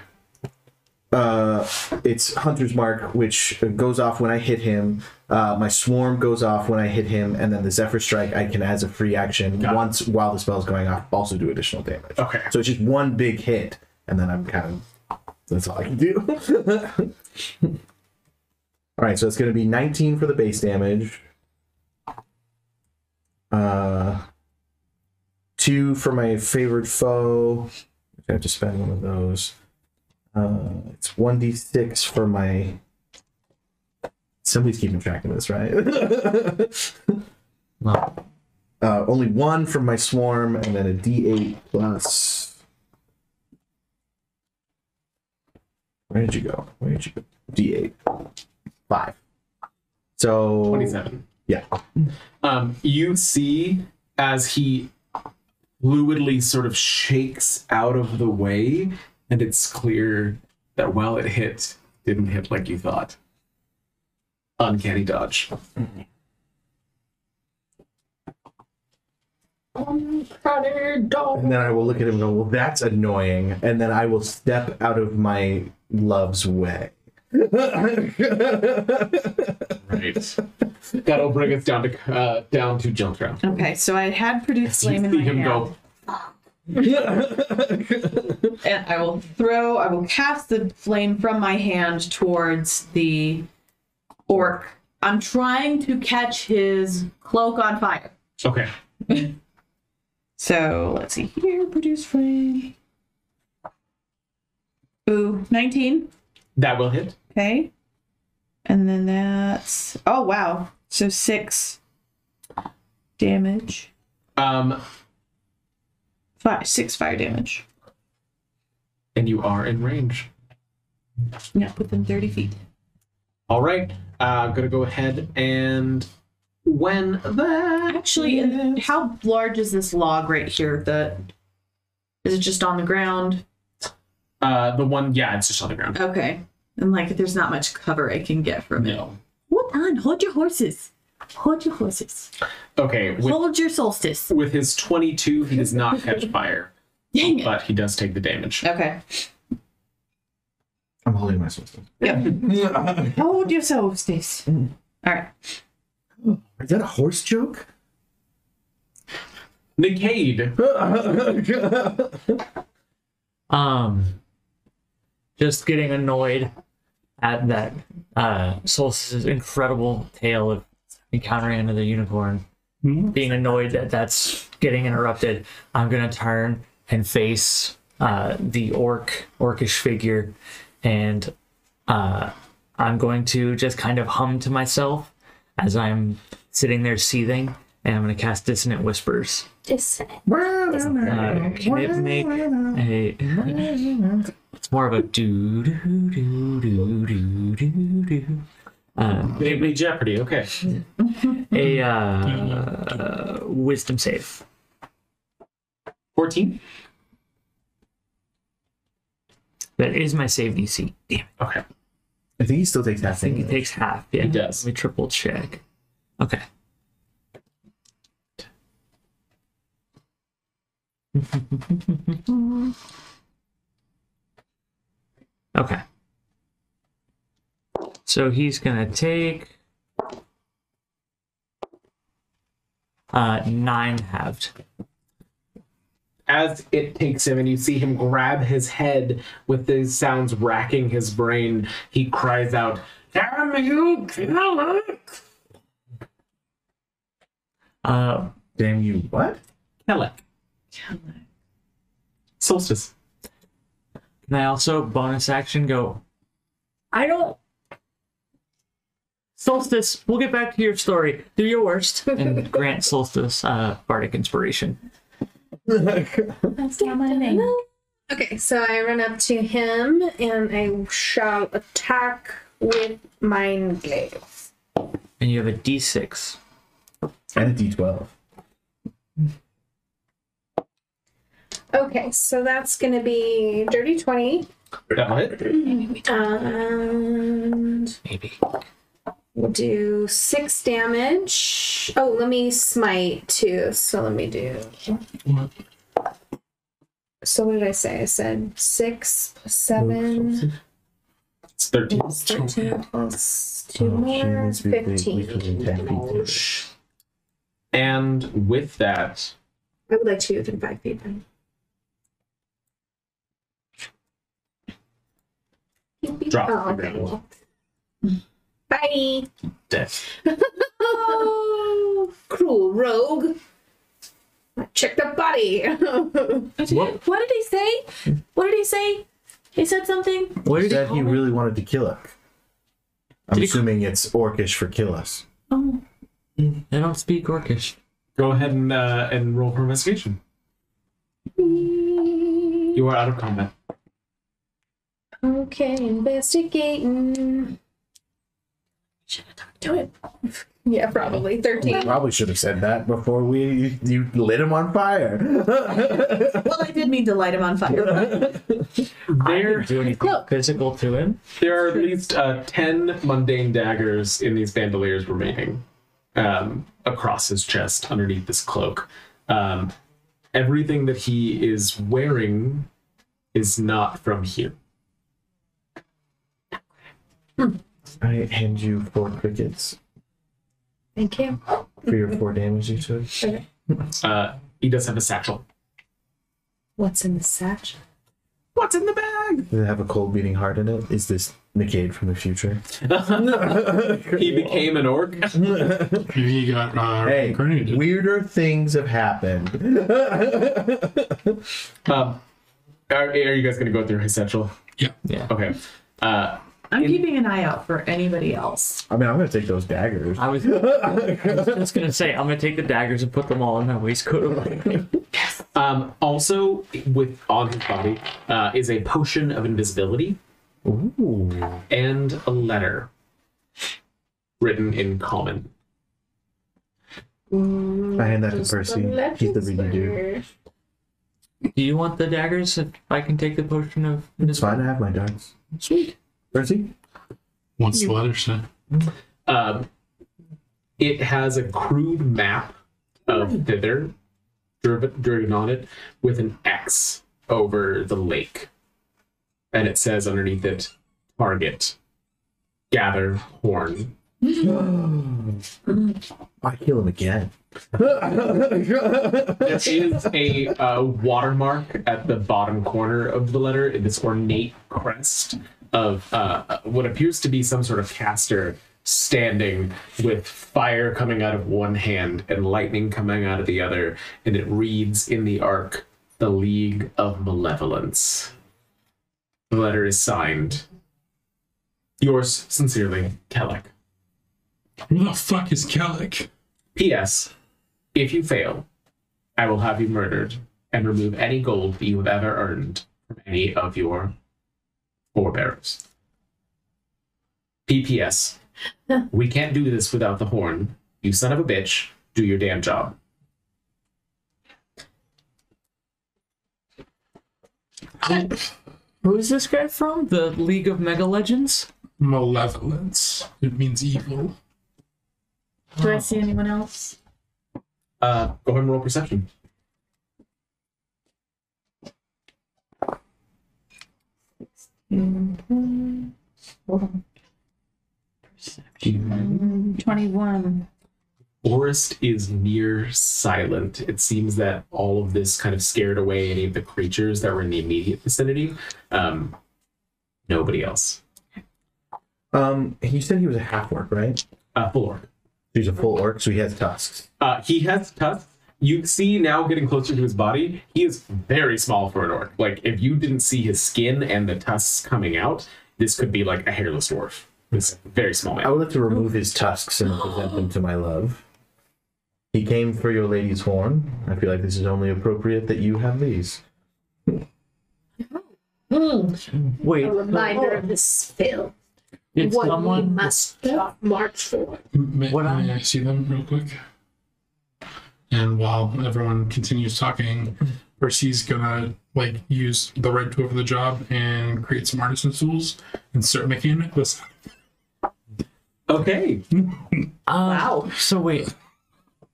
Uh, it's Hunter's Mark, which goes off when I hit him. Uh, my Swarm goes off when I hit him, and then the Zephyr Strike I can, as a free action, Got once it. while the spell's going off, also do additional damage. Okay. So it's just one big hit, and then I'm kind of... That's all I can do. Alright, so it's going to be nineteen for the base damage. Uh, two for my favorite foe. I have to spend one of those. Uh, it's one d six for my... Somebody's keeping track of this, right? Wow. uh, only one from my swarm, and then a d eight plus... Where did you go? Where did you go? d eight. Five. So... twenty-seven. Yeah. Um, you see, as he fluidly sort of shakes out of the way... And it's clear that while it hit, didn't hit like you thought. Uncanny dodge. Uncanny dodge. And then I will look at him and go, well, that's annoying. And then I will step out of my love's way. Right. That'll bring us down to uh, down to jump round. Okay, so I had produced flame in my hand. Go, and I will throw, I will cast the flame from my hand towards the orc. I'm trying to catch his cloak on fire. Okay. So let's see here, produce flame. Ooh, nineteen. That will hit. Okay. And then that's, oh wow. So six damage. Um... Five, six fire damage. And you are in range. Yeah, within thirty feet. All right. Uh, I'm going to go ahead and when that... Actually, is... how large is this log right here? The Is it just on the ground? Uh, the one, yeah, it's just on the ground. Okay. And, like, there's not much cover I can get from no. it. What on? Hold your horses. Hold your horses. Okay. With, Hold your solstice. With his twenty-two, he does not catch fire. Dang it. But he does take the damage. Okay. I'm holding my sword. Yep. Hold yourself, Stace. Mm. All right. Is that a horse joke? Negade. um, just getting annoyed at that uh, Solstice's incredible tale of encountering another unicorn. Mm-hmm. Being annoyed that that's getting interrupted, I'm going to turn and face uh, the orc, orcish figure, and uh, I'm going to just kind of hum to myself as I'm sitting there seething, and I'm going to cast Dissonant Whispers. Dissonant. Uh, can it make a... It's more of a do-do-do-do-do-do-do. Um, Maybe Jeopardy, okay. A uh, wisdom save. fourteen? That is my save D C. Damn it. Okay. I think he still takes half. I think he takes half, yeah. He does. Let me triple check. Okay. Okay. So he's going to take uh, nine halved. As it takes him and you see him grab his head with these sounds racking his brain, he cries out, "Damn you, Kellek!" Uh, Damn you what? Kellek. Kellek. Solstice. Can I also bonus action go, I don't... Solstice, we'll get back to your story. Do your worst and grant Solstice uh, bardic inspiration. That's not my name. Okay, so I run up to him and I shall attack with Mind Glaive. And you have a D six and a D twelve. Okay, so that's gonna be dirty twenty. Maybe. And maybe. We'll do six damage. Oh, let me smite too. So let me do. So what did I say? I said six plus seven. It's thirteen. It's thirteen plus two more. It's fifteen. And with that, I would like to be within five feet then. Drop. Oh, okay. Bye. Death. Oh, cruel rogue. I checked the body. What? What did he say? What did he say? He said something. What did he said he me? Really wanted to kill us. I'm did assuming he... it's Orcish for kill us. Oh. I don't speak Orcish. Go ahead and uh, and roll for investigation. You are out of combat. Okay, investigating. Should have talked to it. Yeah, probably. thirteen. We probably should have said that before we you, you lit him on fire. Well, I did mean to light him on fire. There, do anything look, physical to him. There are at least uh, ten mundane daggers in these bandoliers remaining um, across his chest, underneath this cloak. Um, everything that he is wearing is not from here. Hmm. I hand you four crickets. Thank you. Three or four damage you took. Okay. Uh, he does have a satchel. What's in the satchel? What's in the bag? Does it have a cold beating heart in it? Is this Negade from the future? He became an orc. He got uh, hey, incarnated. Weirder things have happened. um, are, are you guys going to go through his satchel? Yeah. Yeah. Okay. Uh, I'm in, keeping an eye out for anybody else. I mean, I'm going to take those daggers. I was, I was just going to say, I'm going to take the daggers and put them all in my waistcoat. Yes. Um, also, with on his body uh, is a potion of invisibility. Ooh. And a letter written in common. Mm, I hand that to Percy. He's the reader dude. Do you want the daggers if I can take the potion of invisibility? It's fine, I have my daggers. Sweet. Percy? What's the letter say? Um, it has a crude map of Thither driven on it with an X over the lake. And it says underneath it, target, gather, horn. I kill him again. There is a uh, watermark at the bottom corner of the letter, this ornate crest of uh, what appears to be some sort of caster standing with fire coming out of one hand and lightning coming out of the other, and it reads in the arc, the League of Malevolence. The letter is signed, yours sincerely, Kellek. Who the fuck is Kellek? P S. If you fail, I will have you murdered and remove any gold that you have ever earned from any of your forebears. P P S. We can't do this without the horn. You son of a bitch, do your damn job. Who, who is this guy from? The League of Mega Legends? Malevolence. It means evil. Do I see anyone else? Uh, go ahead and roll perception. Mm-hmm. Hold on. Perception. twenty-one. Forest is near silent. It seems that all of this kind of scared away any of the creatures that were in the immediate vicinity. Um, nobody else. Um, you said he was a half orc, right? Uh, full orc. He's a full orc, so he has tusks. Uh, he has tusks. You see now, getting closer to his body, he is very small for an orc. Like, if you didn't see his skin and the tusks coming out, this could be like a hairless dwarf. This very small man. I would like to remove his tusks and present them to my love. He came for your lady's horn. I feel like this is only appropriate that you have these. Mm. Wait. A reminder oh. of this filth. It's what someone we must march for. May, may I see them real quick? And while everyone continues talking, Percy's gonna like use the red tool for the job and create some artisan tools and start making a necklace. Okay. um, wow. So wait,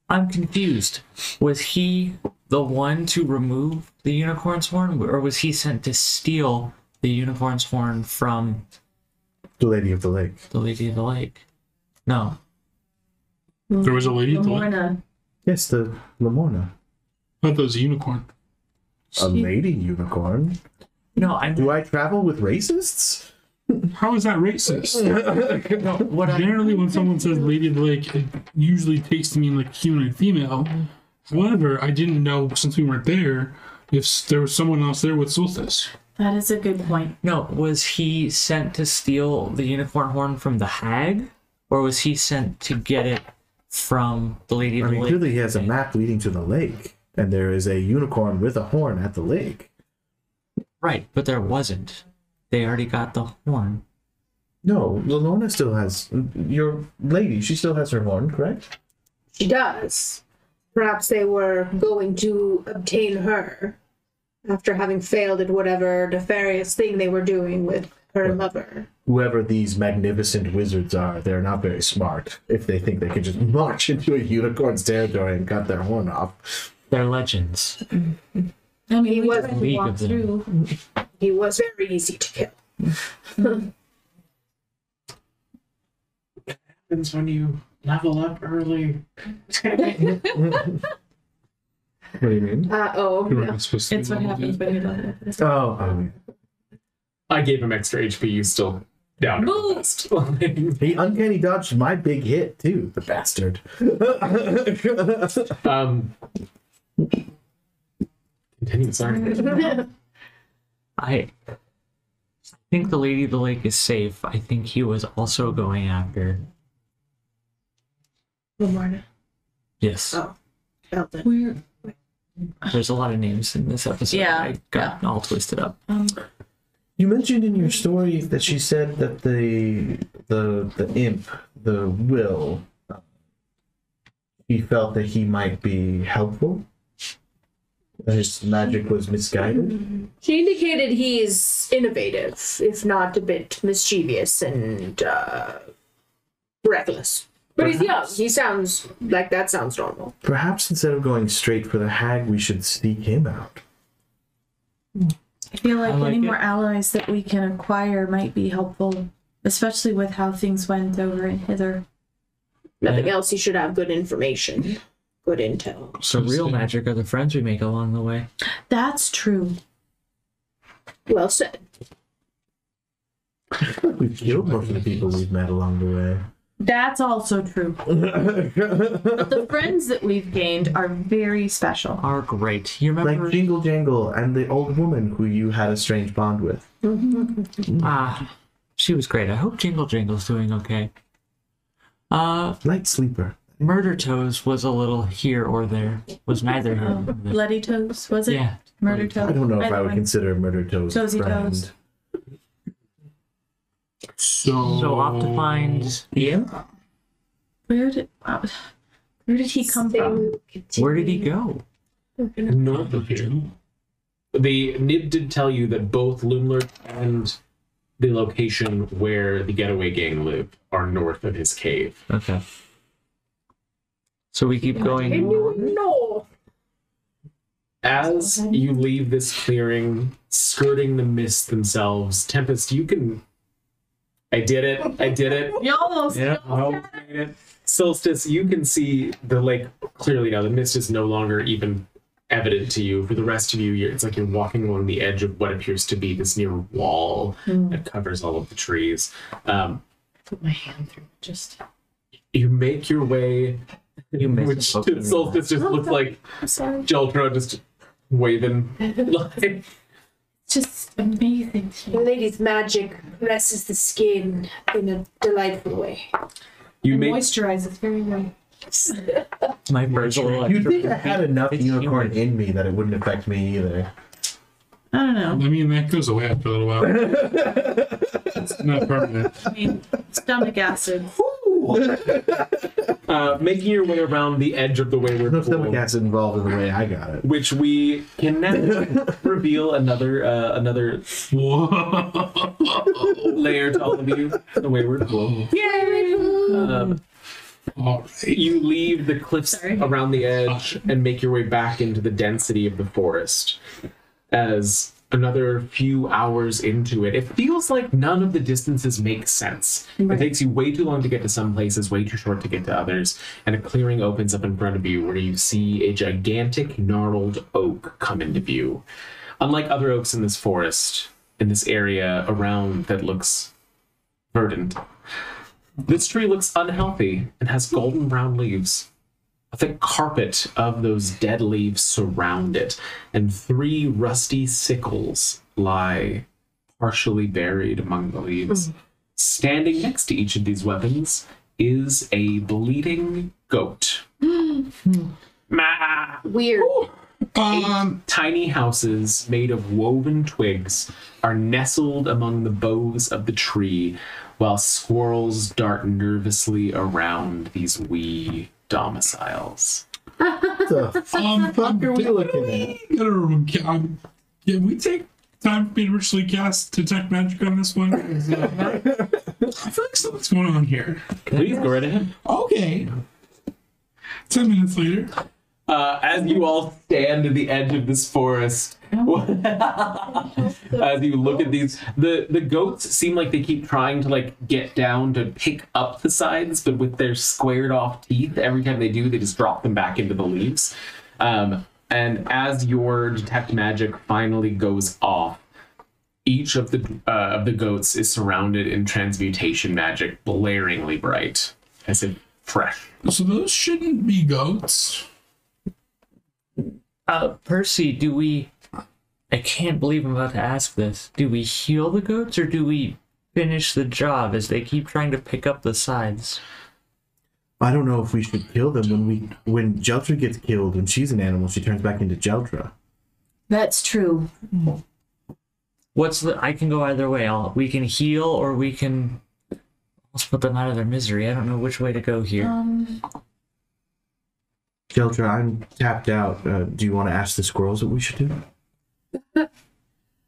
I'm confused. Was he the one to remove the unicorn's horn, or was he sent to steal the unicorn's horn from? The Lady of the Lake. The Lady of the Lake. No. There was a Lady of the Lake? Yes, the Lamorna. I thought that was a unicorn. She... A lady unicorn? No, I... Do I travel with racists? How is that racist? No, what Generally, I... when someone says Lady of the Lake, it usually takes to mean like human and female. However, I didn't know, since we weren't there, if there was someone else there with Solstice. That is a good point. No, was he sent to steal the unicorn horn from the hag? Or was he sent to get it from the Lady of the Lake? I mean, clearly he has a map leading to the lake, and there is a unicorn with a horn at the lake. Right, but there wasn't. They already got the horn. No, Lalorna still has... Your lady, she still has her horn, correct? She does. Perhaps they were going to obtain her. After having failed at whatever nefarious thing they were doing with her well, lover. Whoever these magnificent wizards are, they're not very smart if they think they could just march into a unicorn's territory and cut their horn off. They're legends. I mean, he was he walked through. He was very easy to kill. It happens when you level up early. What do you mean? Uh oh. No. It's what happens when you level up. Oh, I mean. I gave him extra H P. You still down. Boost! He uncanny dodged my big hit, too. The bastard. um. Continue, sorry. I think the Lady of the Lake is safe. I think he was also going after. Lamorna? Yes. Oh. Belton. Where? There's a lot of names in this episode. Yeah, I got yeah. all twisted up. Um, you mentioned in your story that she said that the the the imp, the Will, he felt that he might be helpful. His magic was misguided. She indicated he's innovative, if not a bit mischievous and uh, reckless. But perhaps, he's young. He sounds like that sounds normal. Perhaps instead of going straight for the hag, we should seek him out. I feel like, I like any it. more allies that we can acquire might be helpful, especially with how things went over in Thither. Nothing yeah. else, you should have good information, good intel. So real magic are the friends we make along the way. That's true. Well said. I feel like we've killed most of the people we've met along the way. That's also true. But the friends that we've gained are very special. Are great. You remember, like Jingle Jangle and the old woman who you had a strange bond with. Ah, she was great. I hope Jingle Jangle's doing okay. Uh, Light sleeper. Murder Toes was a little here or there. Was neither here. Oh, Bloody Toes, was it? Yeah. Murder Toes. I don't know if I, I would consider Murder Toes a friend. Toes. So, so off to find yeah. Where did uh, where did he come so, from? Where did he go? North of here. The Nib did tell you that both Loom Lurch and the location where the getaway gang lived are north of his cave. Okay. So we keep going. Can you know? As you leave this clearing, skirting the mist themselves, Tempest, you can. I did it. I did it. You almost yeah, did it. Solstice, you can see the lake clearly now. The mist is no longer even evident to you. For the rest of you, you're, it's like you're walking along the edge of what appears to be this near wall mm. that covers all of the trees. Um, Put my hand through just... You make your way, you which Solstice way. just oh, looks like Joltro just waving. Like, just amazing. The lady's magic caresses the skin in a delightful way. You make... moisturizes very well. My virtual. You think I had enough unicorn in me that it wouldn't affect me either? I don't know. I mean, that goes away after a little while. It's not permanent. I mean, stomach acid. Uh, making your way around the edge of the Wayward Pool. No stomach acid involved in the way I got it. Which we can now reveal another uh, another layer to all of you. The Wayward Pool. Yay! Um, all right. You leave the cliffs Sorry. around the edge and make your way back into the density of the forest. As another few hours into it, it feels like none of the distances make sense. Right. It takes you way too long to get to some places, way too short to get to others, and a clearing opens up in front of you where you see a gigantic gnarled oak come into view. Unlike other oaks in this forest, in this area around that looks verdant, this tree looks unhealthy and has golden brown leaves. A thick carpet of those dead leaves surround it, and three rusty sickles lie partially buried among the leaves. Mm. Standing next to each of these weapons is a bleeding goat. Weird. Um, tiny houses made of woven twigs are nestled among the boughs of the tree, while squirrels dart nervously around these wee... domiciles. The um, fucker we looking at? Um, can we take time to ritually cast Detect Magic on this one? Uh, I feel like something's going on here. Please go right ahead. Okay. Ten minutes later. Uh, as you all stand at the edge of this forest, as you look at these, the, the goats seem like they keep trying to like get down to pick up the sides, but with their squared off teeth, every time they do, they just drop them back into the leaves. Um, and as your detect magic finally goes off, each of the uh, of the goats is surrounded in transmutation magic, blaringly bright, as if fresh. So those shouldn't be goats. Uh, Percy, do we... I can't believe I'm about to ask this. Do we heal the goats, or do we finish the job as they keep trying to pick up the sides? I don't know if we should kill them. When we, when Jeltra gets killed, when she's an animal, she turns back into Jeltra. That's true. What's the... I can go either way. I'll, we can heal, or we can... Let's put them out of their misery. I don't know which way to go here. Um... Jeltra, I'm tapped out. Uh, do you want to ask the squirrels what we should do?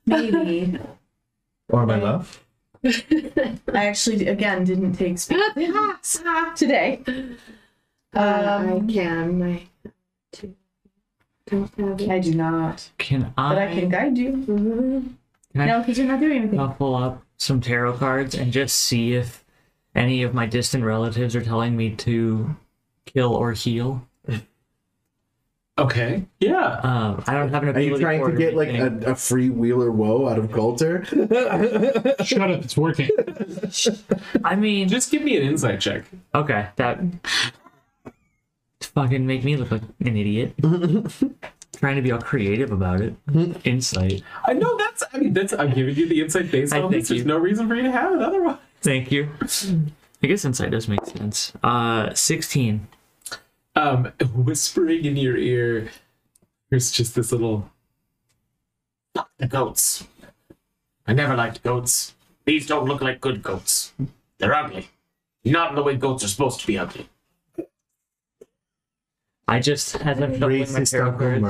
Maybe. Or my love? I actually, again, didn't take speech today. Um, I can. I... don't have it. I do not. Can I? But I can guide you. Can no, because you're not doing anything. I'll pull up some tarot cards and just see if any of my distant relatives are telling me to kill or heal. Okay. Yeah. Um, I don't have an ability. Are you trying to get like a, a free wheeler woe out of Coulter? Shut up! It's working. I mean, just give me an insight check. Okay, that fucking make me look like an idiot. Trying to be all creative about it. Insight. I know that's. I mean, that's. I'm giving you the insight based on this. You. There's no reason for you to have it otherwise. Thank you. I guess insight does make sense. Uh, sixteen. Um, whispering in your ear, here's just this little, fuck the goats. I never liked goats. These don't look like good goats. They're ugly. Not in the way goats are supposed to be ugly. I just had them shuffling my tarot cards.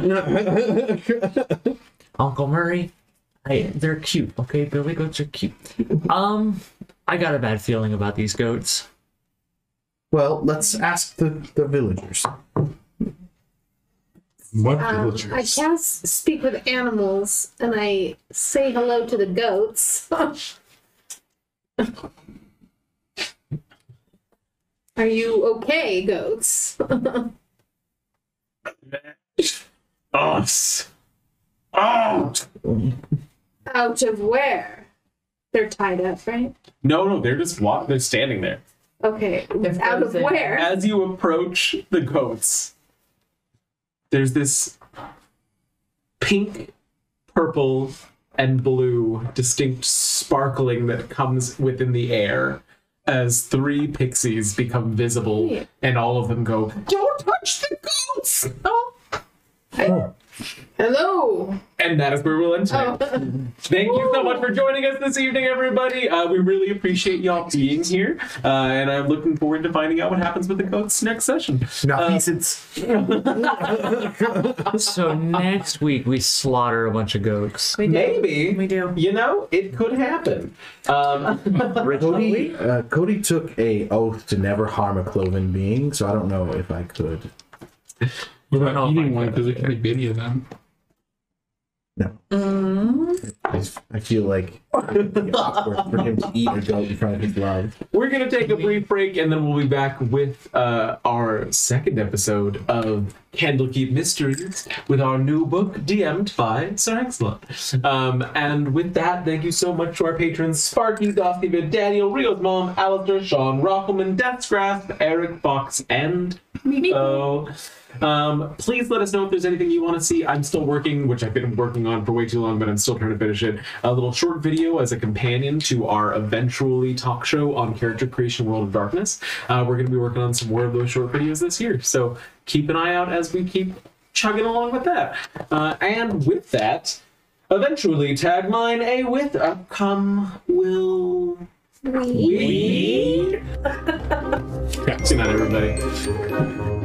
Uncle Murray. Uncle Murray, I, they're cute, okay? Billy goats are cute. Um, I got a bad feeling about these goats. Well, let's ask the, the villagers. What um, villagers? I can't speak with animals, and I say hello to the goats. Are you okay, goats? Us. Out. Out of where? They're tied up, right? No, no, they're just walk. They're standing there. Okay, out of where? As you approach the goats, there's this pink, purple, and blue distinct sparkling that comes within the air as three pixies become visible, and all of them go, "Don't touch the goats!" Oh. Oh. Hello! And that is where we'll end tonight. Oh. Thank you so much for joining us this evening, everybody. Uh, we really appreciate y'all being here. Uh, and I'm looking forward to finding out what happens with the goats next session. Not uh, So next week we slaughter a bunch of goats. We do. Maybe. We do. You know, it could happen. Um, Cody, uh, Cody took a oath to never harm a cloven being, so I don't know if I could. What about eating one? Because it can be many of them. No. Mm. I, I feel like it would be awkward for him to eat a goat in front of his love. We're going to take a brief break, and then we'll be back with uh, our second episode of Candlekeep Mysteries with our new book, D M'd by Sir Excellent. Um, and with that, thank you so much to our patrons, Sparky, Gothiva, Daniel, Rio's Mom, Alistair, Sean, Rockelman, Death's Grasp, Eric, Fox, and Meepo. Um, please let us know if there's anything you want to see. I'm still working, which I've been working on for way too long, but I'm still trying to finish it. A little short video as a companion to our eventually talk show on character creation, World of Darkness. Uh, we're going to be working on some more of those short videos this year, so keep an eye out as we keep chugging along with that. Uh, and with that, eventually tag mine a with up come will we. Catch you night, everybody.